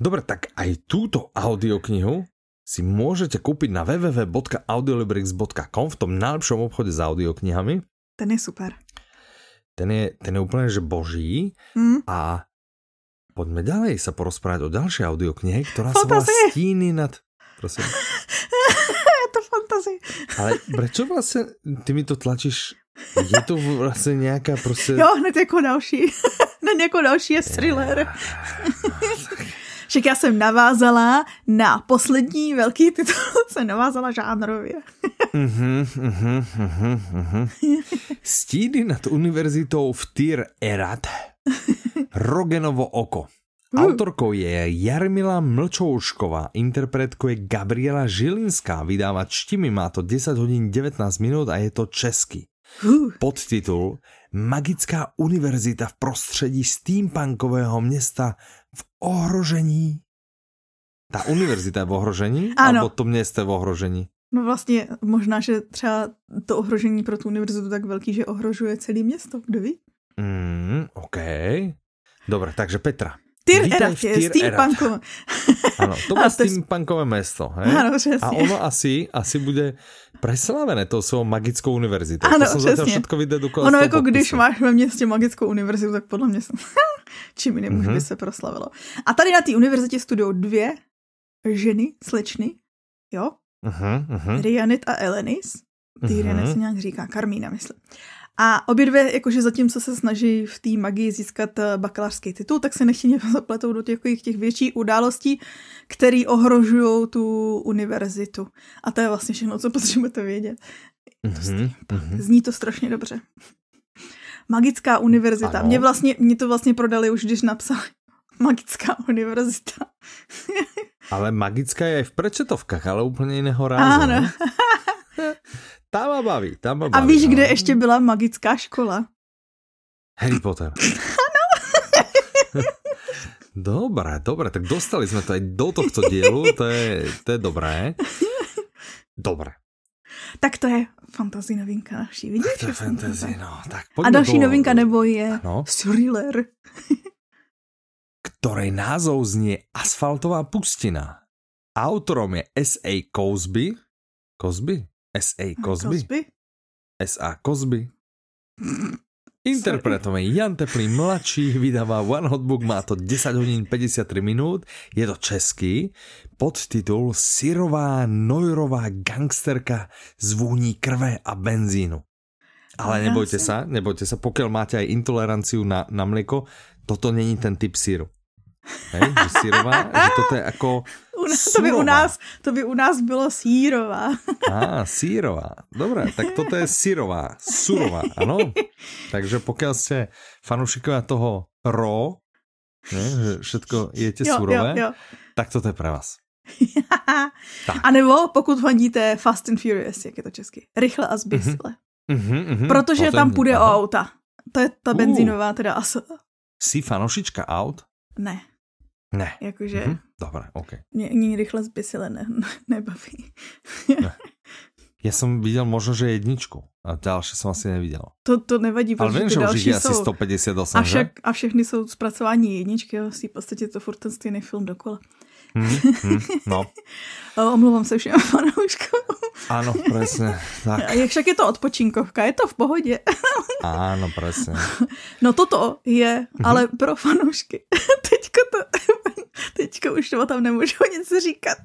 Dobre, tak aj túto audioknihu si môžete kúpiť na www.audiolibrix.com v tom najlepšom obchode s audioknihami. Ten je super. Ten je úplne, že boží. A poďme ďalej sa porozprávať o ďalšej audioknihe, ktorá sa volá Stíny nad... Prosím. Fantazie. Ale prečo vlastne ty mi to tlačíš? Je to vlastne nejaká proste... Jo, hned ako další. Na nejakou další je thriller. Však já jsem navázala na poslední velký titul, jsem navázala žánrově. Stíny nad univerzitou v Tir Erath: Rogenovo oko. Autorkou je Jarmila Mlčoušková, interpretkou je Gabriela Žilinská, vydáva Čtimi, má to 10 hodín 19 minút a je to česky. Podtitul Magická univerzita v prostředí steampunkového města v ohrožení. Ta univerzita je v ohrožení? Ano. Alebo to město je v ohrožení? No vlastně možná, že třeba to ohrožení pro tu univerzitu tak velký, že ohrožuje celé město, kdo ví? OK. Dobre, takže Petra. Tir Erath je steampunkové. Áno, to má steampunkové mesto. Áno, přesne. A ono asi bude preslávené tou svojou magickou univerzitou. Áno, to som zatiaľ všetko vydedukoval. Ono ako když máš ve městě magickou univerzitu, tak podľa mňa čím iným už by se proslavilo. A tady na té univerzitě studují dvě ženy, slečny, jo? Rhianit a Elenis. Rhianit se nějak říká, Karmína myslím. A obě dvě, jakože zatímco se snaží v té magii získat bakalářský titul, tak se nechtěně zapletou do těch větších událostí, které ohrožují tu univerzitu. A to je vlastně všechno, co potřebujete vědět. Zní to strašně dobře. Magická univerzita. Mě to vlastně prodali už, když napsali. Magická univerzita. Ale magická je i v prečetovkách, ale úplně jiného rázu. Ano. Tam ma baví. A víš, kde ještě byla magická škola? Harry Potter. Ano. Dobré, tak dostali jsme to aj do tohto dielu, to je dobré. Dobré. Tak to je fantasy novinka naší, vidíš? To je fantasy, no. Tak a další novinka nebo je thriller. Ktorej názov znie Asfaltová pustina. Autorom je S.A. Cosby. Cosby? S.A. Cosby? S.A. Cosby. Interpretom je Jan Teplý mladší, vydáva One Hot Book, má to 10 hodín 53 minút, je to český, podtitul Syrová noirová gangsterka z vôní krve a benzínu. Ale nebojte sa, pokiaľ máte aj intoleranciu na mlieko, toto není ten typ síru. Hej, že sírová, že toto je ako To by u nás bylo sírová. Sírová. Dobre, tak toto je sírová. Surová, áno. Takže pokiaľ ste fanúšikovia toho ro, že všetko jete surové, tak toto je pre vás. Tak. A nebo pokud fandíte Fast and Furious, jak je to česky. Rychle a zběsile. Protože tam půjde o auta. To je ta benzínová teda asi. Si fanoušička aut? Ne. Jakože... Dobre, OK. Mě rychle zbysile nebaví. Ne. Ja som videl možno, že jedničku. A ďalšie som asi nevidel. To nevadí, ale viem, že už je asi 158, a všechny sú spracování jedničky. V podstate to furt ten stejný film dokola. No. Omluvám sa všem fanouškom. Áno, presne. Tak. Však je to odpočinkovka, je to v pohode. Áno, presne. No toto je, ale pro fanoušky. Teďka už to tam nemůžu nic říkat.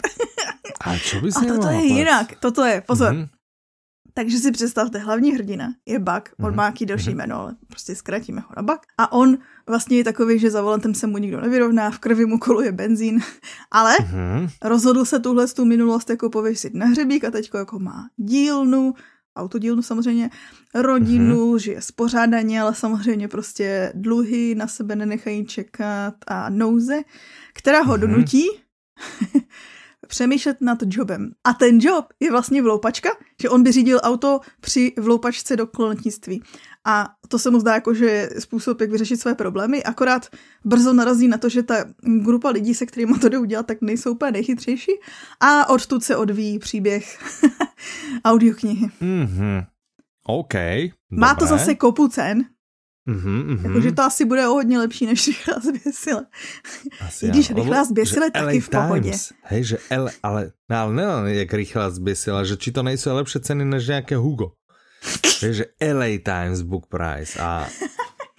A čo by si toto je jinak. Toto je, pozor. Takže si představte, hlavní hrdina je Buck, on má jaký další jméno, ale prostě zkrátíme ho na Buck. A on vlastně je takový, že za volantem se mu nikdo nevyrovná, v krvi mu koluje benzín, ale rozhodl se tuhle tu minulost jako pověsit na hřebík a teďko jako má dílnu, autodílnu samozřejmě, rodinu, žije spořádaně, ale samozřejmě prostě dluhy na sebe nenechají čekat a nouze, která ho donutí přemýšlet nad jobem. A ten job je vlastně vloupačka, že on by řídil auto při vloupačce do klonotnictví. A to se mu zdá jako, že je způsob, jak vyřešit své problémy, akorát brzo narazí na to, že ta grupa lidí, se kterými to jde udělat, tak nejsou úplně nejchytřejší. A odtud se odvíjí příběh audioknihy. OK. Má to zase kopu cen. Takže to asi bude o hodně lepší než Rychlá zběsile. I když Rychlá zběsile taky v pohodě. Hej, že ale jak Rychlá zběsile, že či to nejsou lepší ceny než nějaké Hugo. Hej, že LA Times Book Prize a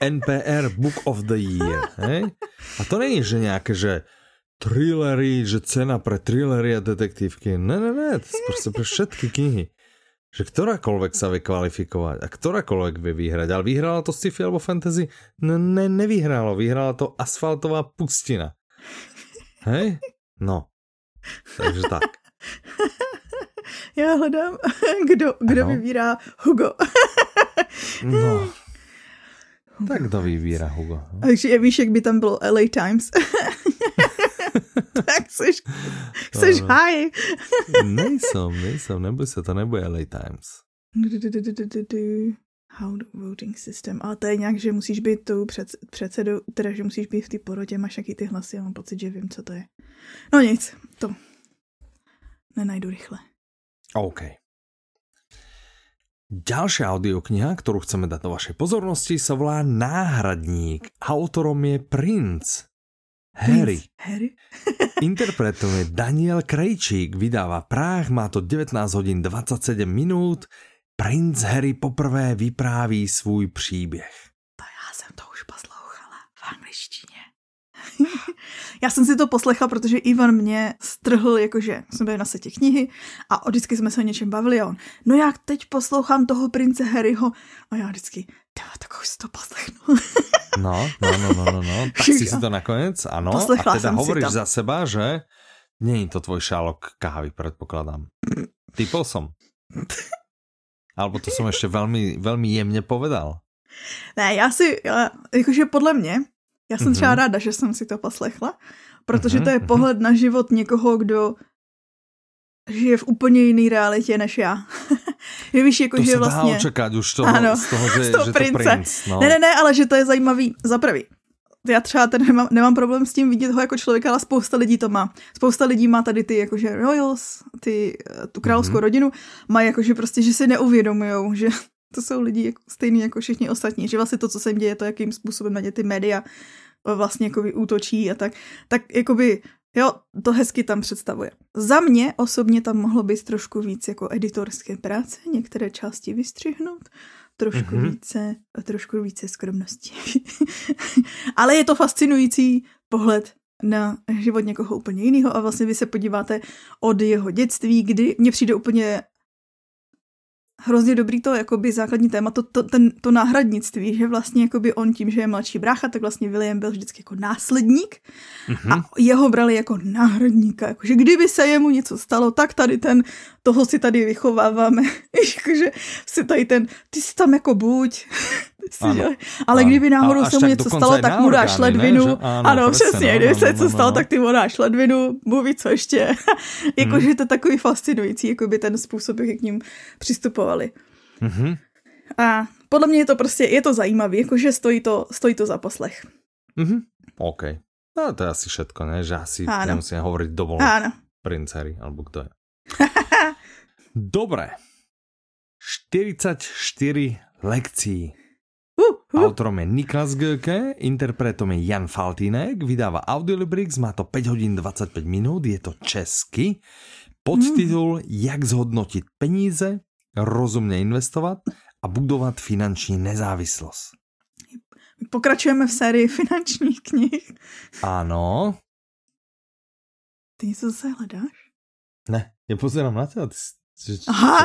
NPR Book of the Year. Hej? A to není, že nějaké, že thrillery, že cena pre thrillery a detektívky. Ne, to je prostě pre všetky knihy. Že ktorákoľvek sa vie kvalifikovať a ktorákoľvek vie vyhrať. Ale vyhrala to sci-fi alebo fantasy? Nevyhrala to Asfaltová pustina. Hej? No. Takže tak. Já hledám, kdo vybírá Hugo. No. Tak kdo vybírá Hugo? Takže víš, jak by tam bylo LA Times. Tak chceš háj. Nejsem, neboj se, to nebude LA Times. How the voting system. Ale to je nějak, že musíš být tou předsedou, teda že musíš být v té porotě, máš jaký ty hlasy, já mám pocit, že vím, co to je. No nic, to nenajdu rychle. OK. Ďalšia audiokniha, ktorú chceme dať do vašej pozornosti, sa volá Náhradník. Autorom je Prince Harry. Interpretom je Daniel Krejčík, vydáva Práh, má to 19 hodín 27 minút. Prince Harry poprvé vypráví svůj příběh. To já jsem to už poslouchala v angličtině. Já jsem si to poslechla, protože Ivan mě strhl, jakože jsme byli na setě knihy a vždycky jsme se o něčem bavili a on, no já teď poslouchám toho Prince Harryho a já vždycky, tak už si to poslechnu. No, tak si to nakonec, ano. Poslechla a teda hovoríš za seba, že není to tvoj šálok kávy, predpokladám. Typol som. Alebo to som ešte veľmi, veľmi jemne povedal. Ne, jakože podle mě, já jsem třeba ráda, že jsem si to poslechla, protože to je pohled na život někoho, kdo žije v úplně jiný realitě než já. Že víš, jakože vlastně... To se dá očekat už toho, ano, z toho, že to princ. No. Ne, ale že to je zajímavý. Za prvý. Já třeba ten nemám problém s tím vidět ho jako člověka, ale spousta lidí to má. Spousta lidí má tady ty jakože royals, tu královskou rodinu, mají jakože prostě, že si neuvědomujou, že to jsou lidi jako, stejný jako všichni ostatní, že vlastně to, co se jim děje, to jakým způsobem na ně ty média vlastně jakoby útočí a tak. Tak jakoby, jo, to hezky tam představuje. Za mě osobně tam mohlo být trošku víc jako editorské práce, některé části vystřihnout, trošku více skromnosti. Ale je to fascinující pohled na život někoho úplně jiného a vlastně vy se podíváte od jeho dětství, kdy mně přijde úplně hrozně dobrý to jakoby základní téma, to náhradnictví, že vlastně jakoby on tím, že je mladší brácha, tak vlastně William byl vždycky jako následník a jeho brali jako náhradníka, jakože kdyby se jemu něco stalo, tak tady toho si tady vychováváme, jakože si tady ty si tam jako buď, ale kdyby náhodou se mu něco stalo, tak mu dáš ledvinu, ne? Ano, přesně, kdyby se něco stalo, tak ty mu dáš ledvinu, mluví co ještě, jakože to je takový fascinující, jakoby ten způsob, jak k ním přistupoval. A podle mě je to prostě, je to zajímavé, jakože stojí to za poslech. OK. No to je asi všetko, ne? Že asi nemusíme hovoriť dovolno Prince Harry, alebo kto je. Dobre. 44 lekcií. Autorom je Niklas Göke, interpretom je Jan Faltínek, vydáva Audiolibrix, má to 5 hodín 25 minút, je to česky. Podtitul Jak zhodnotiť peníze, rozumne investovat a budovat finanční nezávislost. Pokračujeme v sérii finančních knih. Ano. Ty něco zase hledáš? Ne, já pozerám na teba.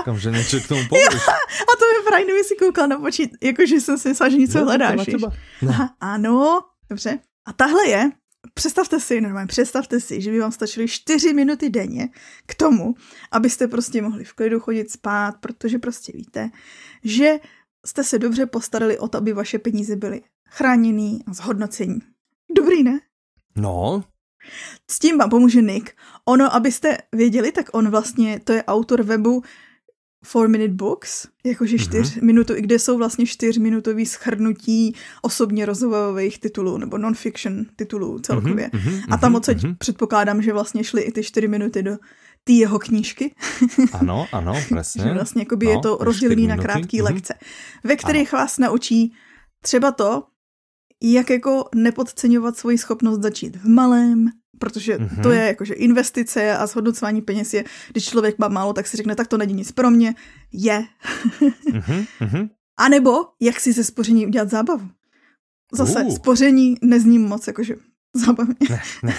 Čekám, že něco k tomu povíš. A to mi právě si koukal na počít, jakože jsem si myslela, že něco hledáš. Ano, dobře. A tahle je, Představte si, že by vám stačily 4 minuty denně k tomu, abyste prostě mohli v klidu chodit spát, protože prostě víte, že jste se dobře postarali o to, aby vaše peníze byly chráněný a zhodnocení. Dobrý, ne? No. S tím vám pomůže Nick. Ono, abyste věděli, tak on vlastně, to je autor webu 4-minute books, jakože 4 minuty, i kde jsou vlastně 4-minutové shrnutí osobně rozvojových titulů nebo non-fiction titulů celkově. A tam odsaď předpokládám, že vlastně šly i ty 4 minuty do té jeho knížky. Ano, přesně. Vlastně jakoby je to rozdělený na krátké lekce, ve kterých vás naučí třeba to, jak jako nepodceňovat svoji schopnost začít v malém, protože to je jakože investice a zhodnocování peněz je, když člověk má málo, tak si řekne, tak to není nic pro mě, je. A nebo jak si ze spoření udělat zábavu. Zase spoření nezní moc jakože zábavně. Ne.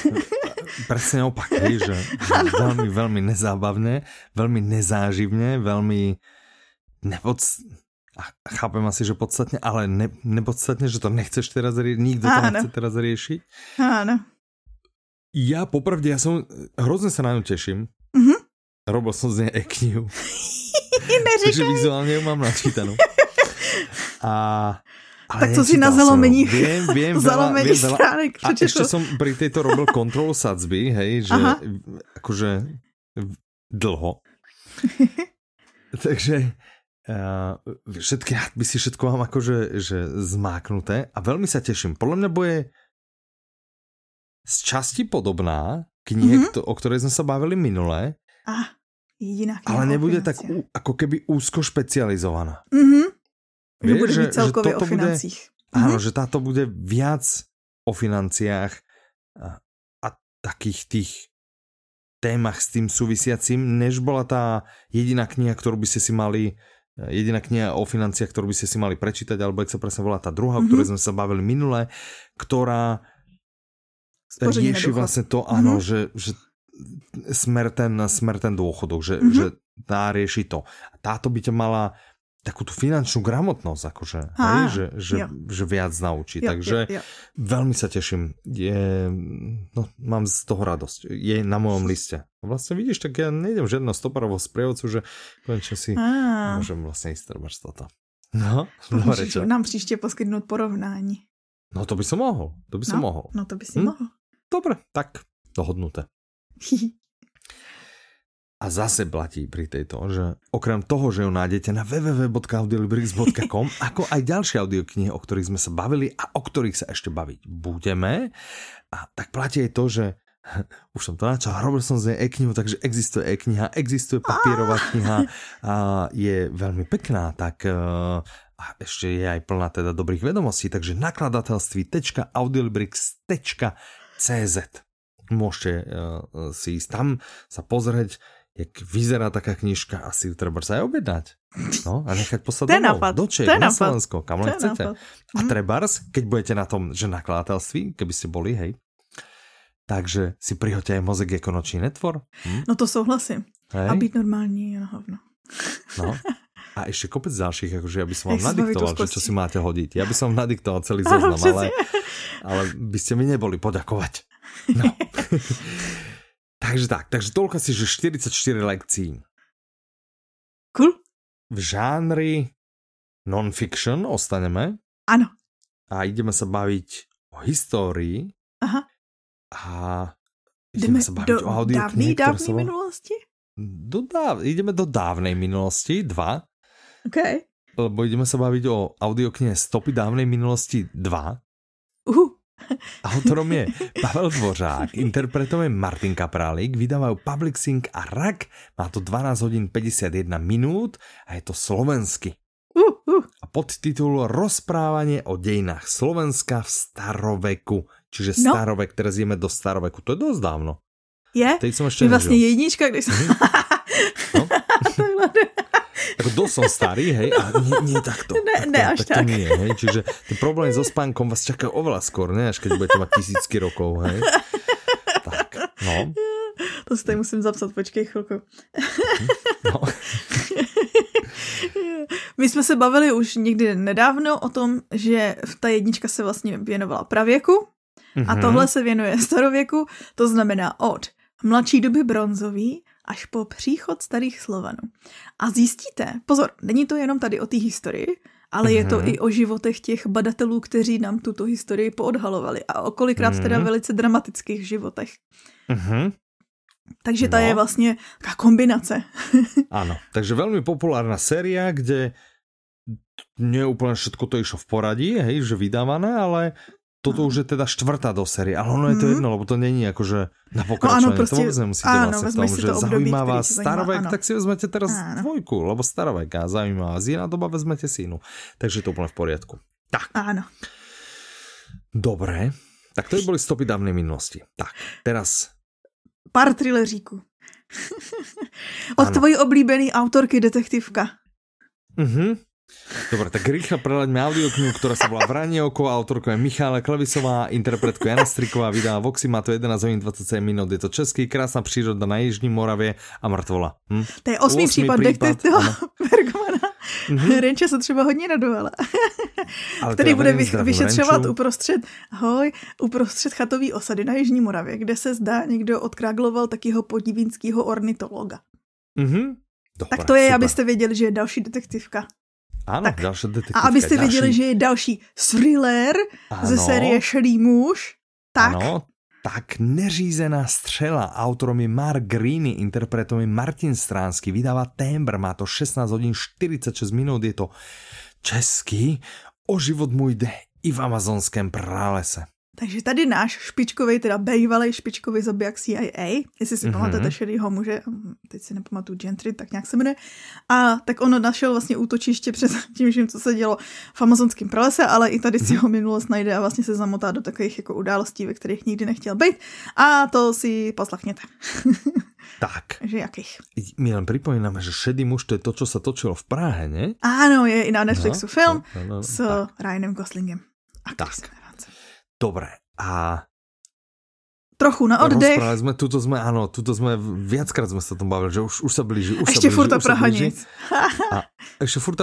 Presne opak, že velmi, velmi nezábavné, velmi nezáživně, velmi chápem asi, že podstatně, ale nepodstatně, že to nechceš teraz riešiť, nikdo to nechce teraz riešiť. Áno. Ja popravde, ja som hrozne sa na ňu teším. Mm-hmm. Robil som z nej e-knihu. Takže vizuálne ju mám načítanú. Tak to si na zelomení. Zelomení stránek. A ešte som pri tejto robil kontrolu sadzby, hej, že aha. Akože dlho. Takže všetky by si všetko mám akože že zmáknuté a veľmi sa teším. Podľa mňa bude z časti podobná knihe, mm-hmm. o ktorej sme sa bavili minulé. Jediná kniha. Ale nebude tak ako keby úzko špecializovaná. Mhm. Vieš, že bude byť celkově o financích. Bude, áno, že táto bude viac o financiách a takých tých témach s tým súvisiacím, než bola tá jediná kniha, ktorú by ste si mali, jediná kniha o financiách, ktorú by ste si mali prečítať, alebo jak sa presne volá tá druhá, o ktorej sme sa bavili minule, ktorá rieši vlastne to, áno, že smer ten dôchodok, že tá rieši to. Táto by ťa mala takú tú finančnú gramotnosť, akože, hej, že viac naučí. Takže veľmi sa teším. Mám z toho radosť. Je na mojom liste. Vlastne vidíš, tak ja nejdem žiadno Stopárovho sprievodcu, že konečne si môžem vlastne ísť trbač toto. No, dobre čo. Nám příště poskytnúť porovnání. No to by som mohol. No to by si mohol. Dobre, tak dohodnuté. A zase platí pri tejto, že okrem toho, že ju nájdete na www.audiolibrix.com, ako aj ďalšie audioknihy, o ktorých sme sa bavili a o ktorých sa ešte baviť budeme, a tak platí aj to, že už som to načal, robil som z nej e-knihu, takže existuje e-kniha, existuje papierová kniha a je veľmi pekná, tak a ešte je aj plná teda dobrých vedomostí, takže nakladatelství.audiolibrix.cz môžete si ísť tam sa pozrieť, jak vyzerá taká knižka, asi treba sa aj objednať. No a nechať poslať domov, do Čech, na Slovensko, kam len chcete. A trebárs, keď budete na tom, že nakladateľství, keby ste boli, hej, takže si prihoďte aj Mozek jako noční (ne)tvor. No to souhlasím. Hej. A byť normální je na hovno. No. A ešte kopec ďalších, akože ja by som vám nadiktoval, že čo si máte hodiť. Ja by som nadiktoval celý zoznam, ale by ste mi neboli poďakovať. No. Takže toľko si, že 44 lekcií. Cool. V žánri non-fiction ostaneme. Áno. A ideme sa baviť o histórii. Aha. A ideme sa baviť o audioknihe, ktoré sa volá... Ideme do dávnej minulosti 2. Okay. Lebo ideme sa baviť o audioknihe Stopy dávnej minulosti 2. Autorom je Pavel Dvořák, interpretom je Martin Kaprálik, vydávajú Publixing a RAK, má to 12 hodín 51 minút a je to slovensky. A podtitul Rozprávanie o dejinách Slovenska v staroveku. Čiže starovek, teraz ideme do staroveku, to je dosť dávno. Je? Je vlastne jednička, kde som... No. Ako dosť som starý, hej, a nie takto. Ne, až tak. To nie, hej, čiže ten problém so spánkom vás čaká oveľa skôr, ne, až keď budete mať tisícky rokov, hej. Tak, no. To si tady musím zapsat, počkej chvilku. No. My jsme se bavili už někdy nedávno o tom, že ta jednička se vlastně věnovala pravěku, a tohle se věnuje starověku, to znamená od mladší doby bronzový až po příchod starých Slovanů. A zjistíte, pozor, není to jenom tady o té historii, ale je to i o životech těch badatelů, kteří nám tuto historii poodhalovali a o kolikrát teda velice dramatických životech. Takže ta je vlastně taká kombinace. Áno, takže velmi populárna séria, kde nie úplne všetko to išlo v poradí, hej, že vydávané, ale... Toto už je teda 4. do série, ale ono je to jedno, lebo to není akože na pokračovanie. No áno, proste, to vôbec nemusíte vlastne v tom, že zaujíma vás starovek, tak si vezmete teraz 2, lebo starovek a zaujíma vás iná doba, vezmete si inú. Takže je to úplne v poriadku. Tak. Áno. Dobre, tak to by boli Stopy dávnej minulosti. Tak, teraz... Pár trileříků. Od tvojí oblíbený autorky detektivka. Dobre, tak rýchlo prelaďme audioknihu, ktorá sa volá Vranie oko, autorkou je Michála Klevisová, interpretkou Jana Striková, vydá Voxy, má to 11 hodín 27 minút, je to český, krásna príroda na Jižní Moravě a mrtvola. To je 8. prípad detektiva Bergmana. Renča se třeba hodně radovala. Který bude vyšetřovat uprostřed chatové osady na Jižní Moravě, kde se zdá někdo odkrágloval takého podivínského ornitologa. Mm-hmm. Dobre, tak to je, super. Abyste věděli, že je další detektivka. Áno, tak, ďalšia detektivka. A abyste věděli, že je další thriller ze série Šelý muž. Tak. Áno. Tak Neřízená střela, autorom je Mark Greene, interpretom je Martin Stránsky, vydáva Tembr, má to 16 hodín 46 minút, je to český, o život mu jde i v amazonském pralese. Takže tady náš špičkovej, teda bývalej špičkovej zabiják CIA, jestli si pamatujete Šedýho muže, teď si nepamatuju Gentry, tak nějak se jmenuje, a tak ono našel vlastně útočiště před tím, co se dělo v amazonském pralese, ale i tady si ho minulost najde a vlastně se zamotá do takových jako událostí, ve kterých nikdy nechtěl být, a to si poslechněte. Tak. Že jakých? My len pripomíname, že Šedý muž to je to, čo sa točilo v Prahe, ne? Áno, je i na Netflixu film s Ryanem Goslingem. A tak. Dobre, a trochu na oddech. Tuto sme viackrát sme sa tom bavili, že už sa blíži. Ešte furt tá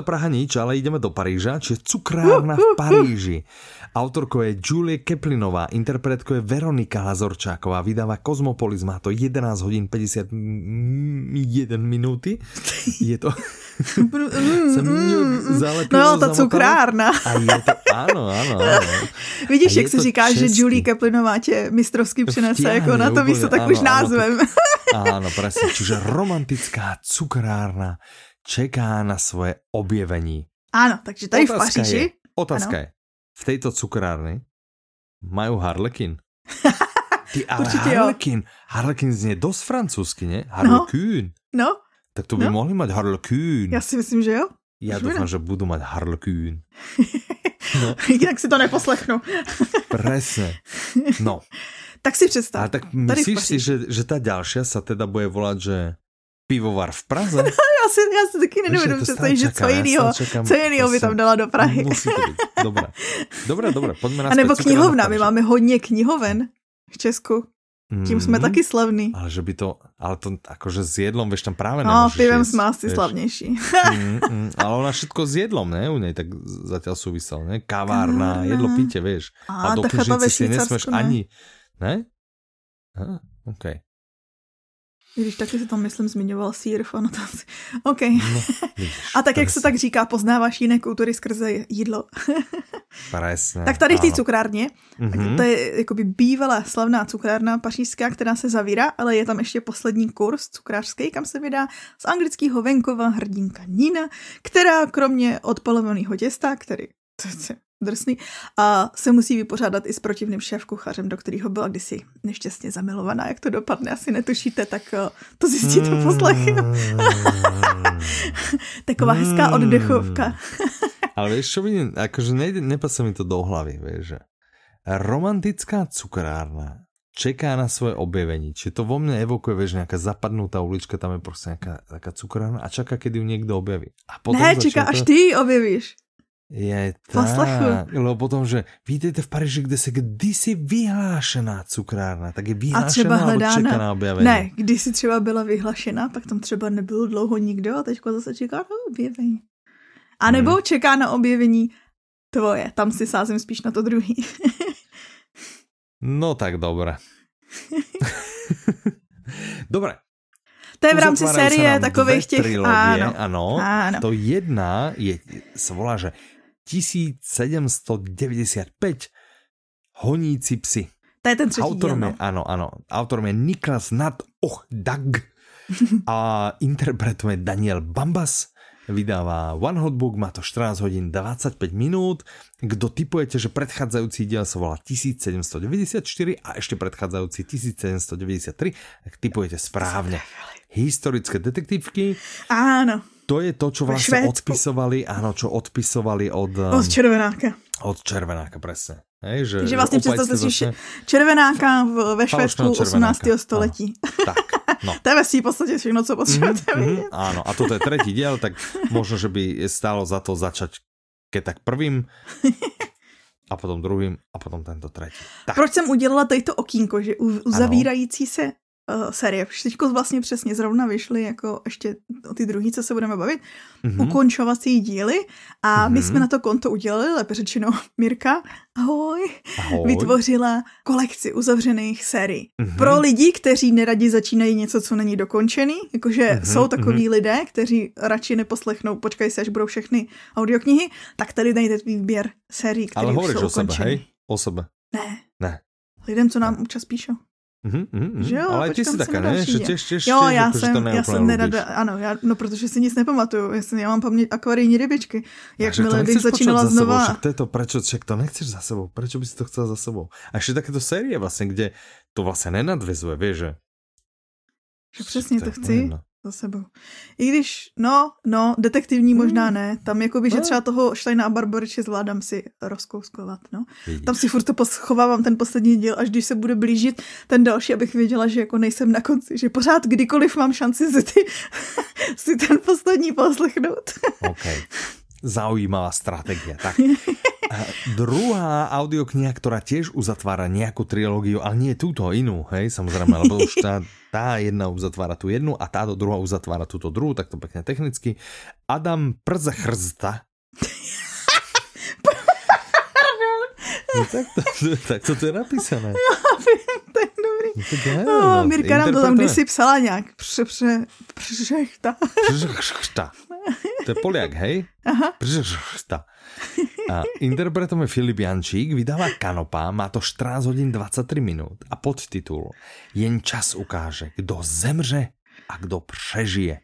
Praha nič. Ale ideme do Paríža, čiže cukrárna v Paríži. Autorkou je Julie Caplinová, interpretkou je Veronika Hazorčáková, vydáva Kozmopolis, má to 11 hodín 51 minúty. Je to... No, ta cukrárna. Áno. Vidíš, jak se říká, český. Že Julie Caplinová tě mistrovsky přinese jako na to místo, tak už názvem. Áno, presne. Čiže romantická cukrárna čeká na svoje objevení. Áno, takže tady otázka v Paříži. Otázka je, v tejto cukrárni majú harlekin. Ty, ale určite harlekin. Jo. Harlekin znie dosť francúzsky, ne? Harlekin. No. Tak to by mohli mať harlekin. Ja si myslím, že jo. Ja dúfam, že budú mať harlekin. No. Inak si to neposlechnu. Presne. No. Tak si predstav. Ale tak myslíš si, že tá ďalšia sa teda bude volať, že pivovar v Praze? Ja si taky nedovedom predstaviť, že co jinýho by tam dala do Prahy. Musí to byť. Dobre. Poďme naspäť. A nebo knihovna. My máme hodne knihoven v Česku. Tím sme taky slavní. Ale že by to, ale to akože s jedlom, vieš, tam práve nemôžeš. No, pivem sme asi slavnejší. Ale ona všetko s jedlom, ne? U nej tak zatiaľ súvisel, ne? Kavárna, jedlo, píte, vieš. A do knižnice si nesmeš ani, ne? Á, okej. Když taky se tam, myslím, zmiňoval sír v anotaci. OK. No, vidíš, a tak, jak se tak říká, poznáváš jiné kultury skrze jídlo. Presne. Tak tady v té cukrárně, to je jakoby bývalá slavná cukrárna pařížská, která se zavírá, ale je tam ještě poslední kurz cukrářský, kam se vydá z anglického venkova hrdinka Nina, která kromě odpalovaného těsta, který... drsný, a se musí vypořádat i s protivným šéfkuchařem, do kterého byla kdysi nešťastně zamilovaná. Jak to dopadne, asi netušíte, tak to zjistíte poslechy. Taková hezká oddechovka. Ale vieš, čo vidím, akože nepasa mi to do hlavy, vieš, že romantická cukrárna čeká na svoje objevenie. Čiže to vo mne evokuje, vieš, nejaká zapadnutá ulička, tam je proste nejaká taká cukrárna a čaká, kedy ju niekto objaví. A potom ne, čaká, až ty objavíš. Je tak, lebo potom, že vítejte v Paríži, kde se kdysi vyhlášená cukrárna, tak je vyhlášená a čeká na objevení. Ne, když si třeba byla vyhlášená, tak tam třeba nebylo dlouho nikdo a teďko zase čeká na objevení. A nebo čeká na objevení tvoje, tam si sázím spíš na to druhý. No tak dobré. Dobré. To je v rámci série takových těch... Áno. To jedna je, sa volá, že 1795 Honíci psi. To je ten třetí díl. Áno. Autorom je Niklas nad Ochdag a interpretom je Daniel Bambas. Vydáva One Hot Book, má to 14 hodín 25 minút. Kdo tipujete, že predchádzajúci diel sa volá 1794 a ešte predchádzajúci 1793, tak tipujete správne. Historické detektívky. Áno. To je to, čo vlastne odpisovali, od... Od Červenáka. Od Červenáka, presne. Hej, že vlastne predstavte si Červenáka ve Švédsku 18. století. Áno. Tak. No. To je v podstate všechno, co potrebujete vidieť. Áno, a toto je tretí diel, tak možno, že by stálo za to začať keď tak prvým, a potom druhým, a potom tento tretí. Tak. Proč som udelala tejto okýnko, že uzavírající se série, teďko vlastně přesně zrovna vyšly jako ještě o ty druhý, co se budeme bavit, ukončovací díly a my jsme na to konto udělali, lépe řečeno Mirka, ahoj, vytvořila kolekci uzavřených sérií. Pro lidi, kteří neradi začínají něco, co není dokončený, jakože jsou takový lidé, kteří radši neposlechnou, počkají se, až budou všechny audioknihy, tak tady najdete výběr sérií, které už jsou ukončený. Hej? O sebe. Ne. Lidem, co nám občas píšou. Jo, ale ty si taká, ne? Že těž, jo, já jsem nerada, ano, no protože si nic nepamatuju, já mám paměť akvarijní rybičky. Jakmile bych začínala znova. Však to je to, však to nechceš za sebou, prečo by si to chcela za sebou? A ještě takéto série vlastně, kde to vlastně nenadvizuje, víš, že? Že přesně to chci. Nevím. Za sebou. I když, no, detektivní možná ne, tam jakoby, že třeba toho Štajna a Barbariče zvládám si rozkouskovat, no. Tam si furt to schovávám ten poslední díl, až když se bude blížit ten další, abych věděla, že jako nejsem na konci, že pořád kdykoliv mám šanci si ten poslední poslechnout. Okay. Zaujímavá stratégia, tak. Druhá audiokniha, ktorá tiež uzatvára nejakú trilógiu, ale nie túto, inú, hej, samozrejme, lebo už tá jedna uzatvára tú jednu a táto druhá uzatvára túto druhú, tak to pekne technicky. Adam Przachrzta. Pardon. No tak to je napísané. Ja viem, to je dobrý. Mirka nám to tam kdysi psala nejak. Przachrzta. To je Poliak, hej? Aha. Przachrzta. A interpretom je Filip Jančík, vydáva Kanopa, má to 14 hodín 23 minút a podtitul Jen čas ukáže, kdo zemře a kdo přežije.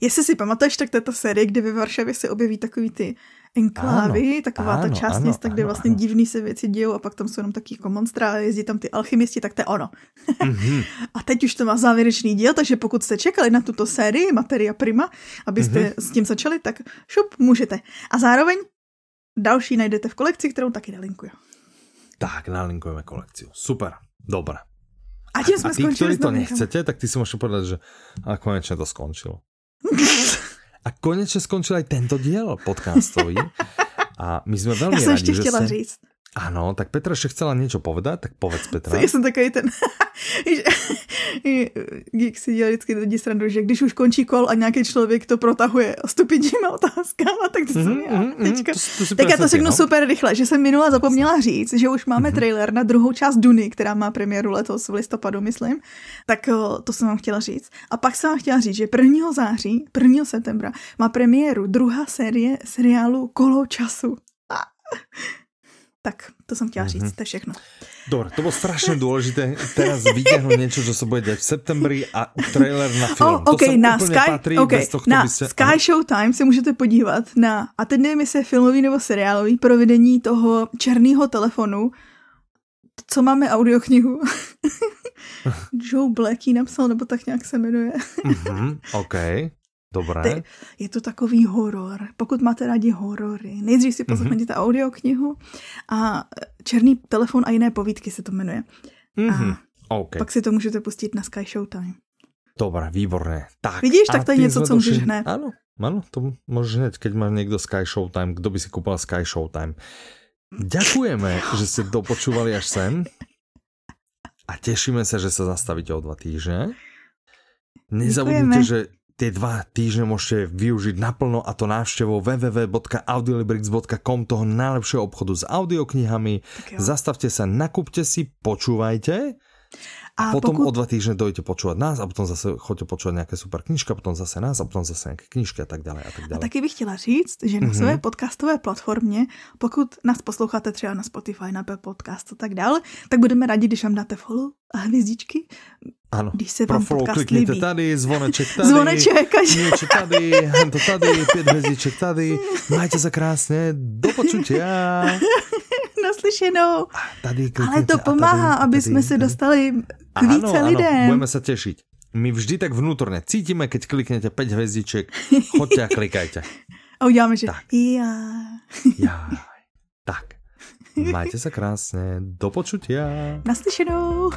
Jestli si pamatuješ, tak to je ta série, kde ve Varšavě se objeví takový ty enklávy, ano, taková ano, ta část města, kde vlastně divný se věci dějou a pak tam jsou jenom taky monstra a jezdí tam ty alchymisti, tak to je ono. A teď už to má závěrečný díl, takže pokud jste čekali na tuto sérii Materia Prima, abyste s tím začali, tak šup, můžete. A zároveň další najdete v kolekci, kterou taky nalinkuju. Tak, nalinkujeme kolekciu. Super, dobré. A tím jsme skončili. A tí, ktorí to nechcete, tak ty si môžete povedať, že a konečne to skončilo. A konečne skončil aj tento diel podcastový. A my sme veľmi radi, že... Ja som ešte chcela říct. Áno, tak Petra ešte chcela niečo povedať, tak povedz, Petra. Ja som takový ten... Geek si dělal vždycky lidi srandu, že když už končí kol a nějaký člověk to protahuje stupidníma otázkama, tak to jsem já teďka. Tak já to řeknu super rychle, že jsem minula zapomněla říct, že už máme trailer na druhou část Duny, která má premiéru letos v listopadu, myslím. Tak to jsem vám chtěla říct. A pak jsem vám chtěla říct, že 1. septembra má premiéru druhá série seriálu Kolo času. Tak, to som chtěla říct, to je všechno. Dobre, to bolo strašne dôležité teraz vytiahnuť niečo, čo sa bude dať v septembri a trailer na film. Okay, to sa úplne Sky, patrí bez tohto. Na Sky Showtime se môžete podívat na, a teď neviem, jestli je filmový nebo seriálový, provedení toho černýho telefonu, co máme audioknihu. Joe Black ji napsal, nebo tak nějak se jmenuje. Okej. Dobré. Je to takový horor. Pokud máte rádi horory, nejdřív si poslechněte audioknihu a Černý telefon a jiné povídky se to jmenuje. A pak si to můžete pustit na Sky Showtime. Dobré, výborné. Tak, vidíš, tak to je něco, co můžeš hned. Ano, to můžeš hned, keď má někdo Sky Showtime. Kdo by si kupoval Sky Showtime? Ďakujeme, že jste dopočúvali až sem a těšíme se, že se zastavíte o 2 týždne. Nezabudnite, že tie 2 týždne môžete využiť naplno a to návštevou www.audiolibrix.com, toho najlepšieho obchodu s audioknihami. Zastavte sa, nakúpte si, počúvajte a potom o 2 týždne dojdete počúvať nás a potom zase chodíte počúvať nejaké super knižka, potom zase nás a potom zase nejaké knižky a tak ďalej. A taky bych chtěla říct, že na své podcastové platformě, pokud nás posloucháte třeba na Spotify, na Apple Podcast a tak dále, tak budeme rádi, když vám dáte follow a hvězdičky. Ano, pro follow klikněte tady, zvoneček tady, něče tady, to tady, 5 hvězdiček tady, majte se krásně, do počutia. Naslyšenou. Tady ale to pomáhá, tady, aby jsme se dostali k více lidem. Ano, budeme se těšit. My vždy tak vnútorně cítíme, keď kliknete 5 hvězdiček, choďte a klikajte. A uděláme, že já. Tak, majte se krásně, do počutia. Naslyšenou.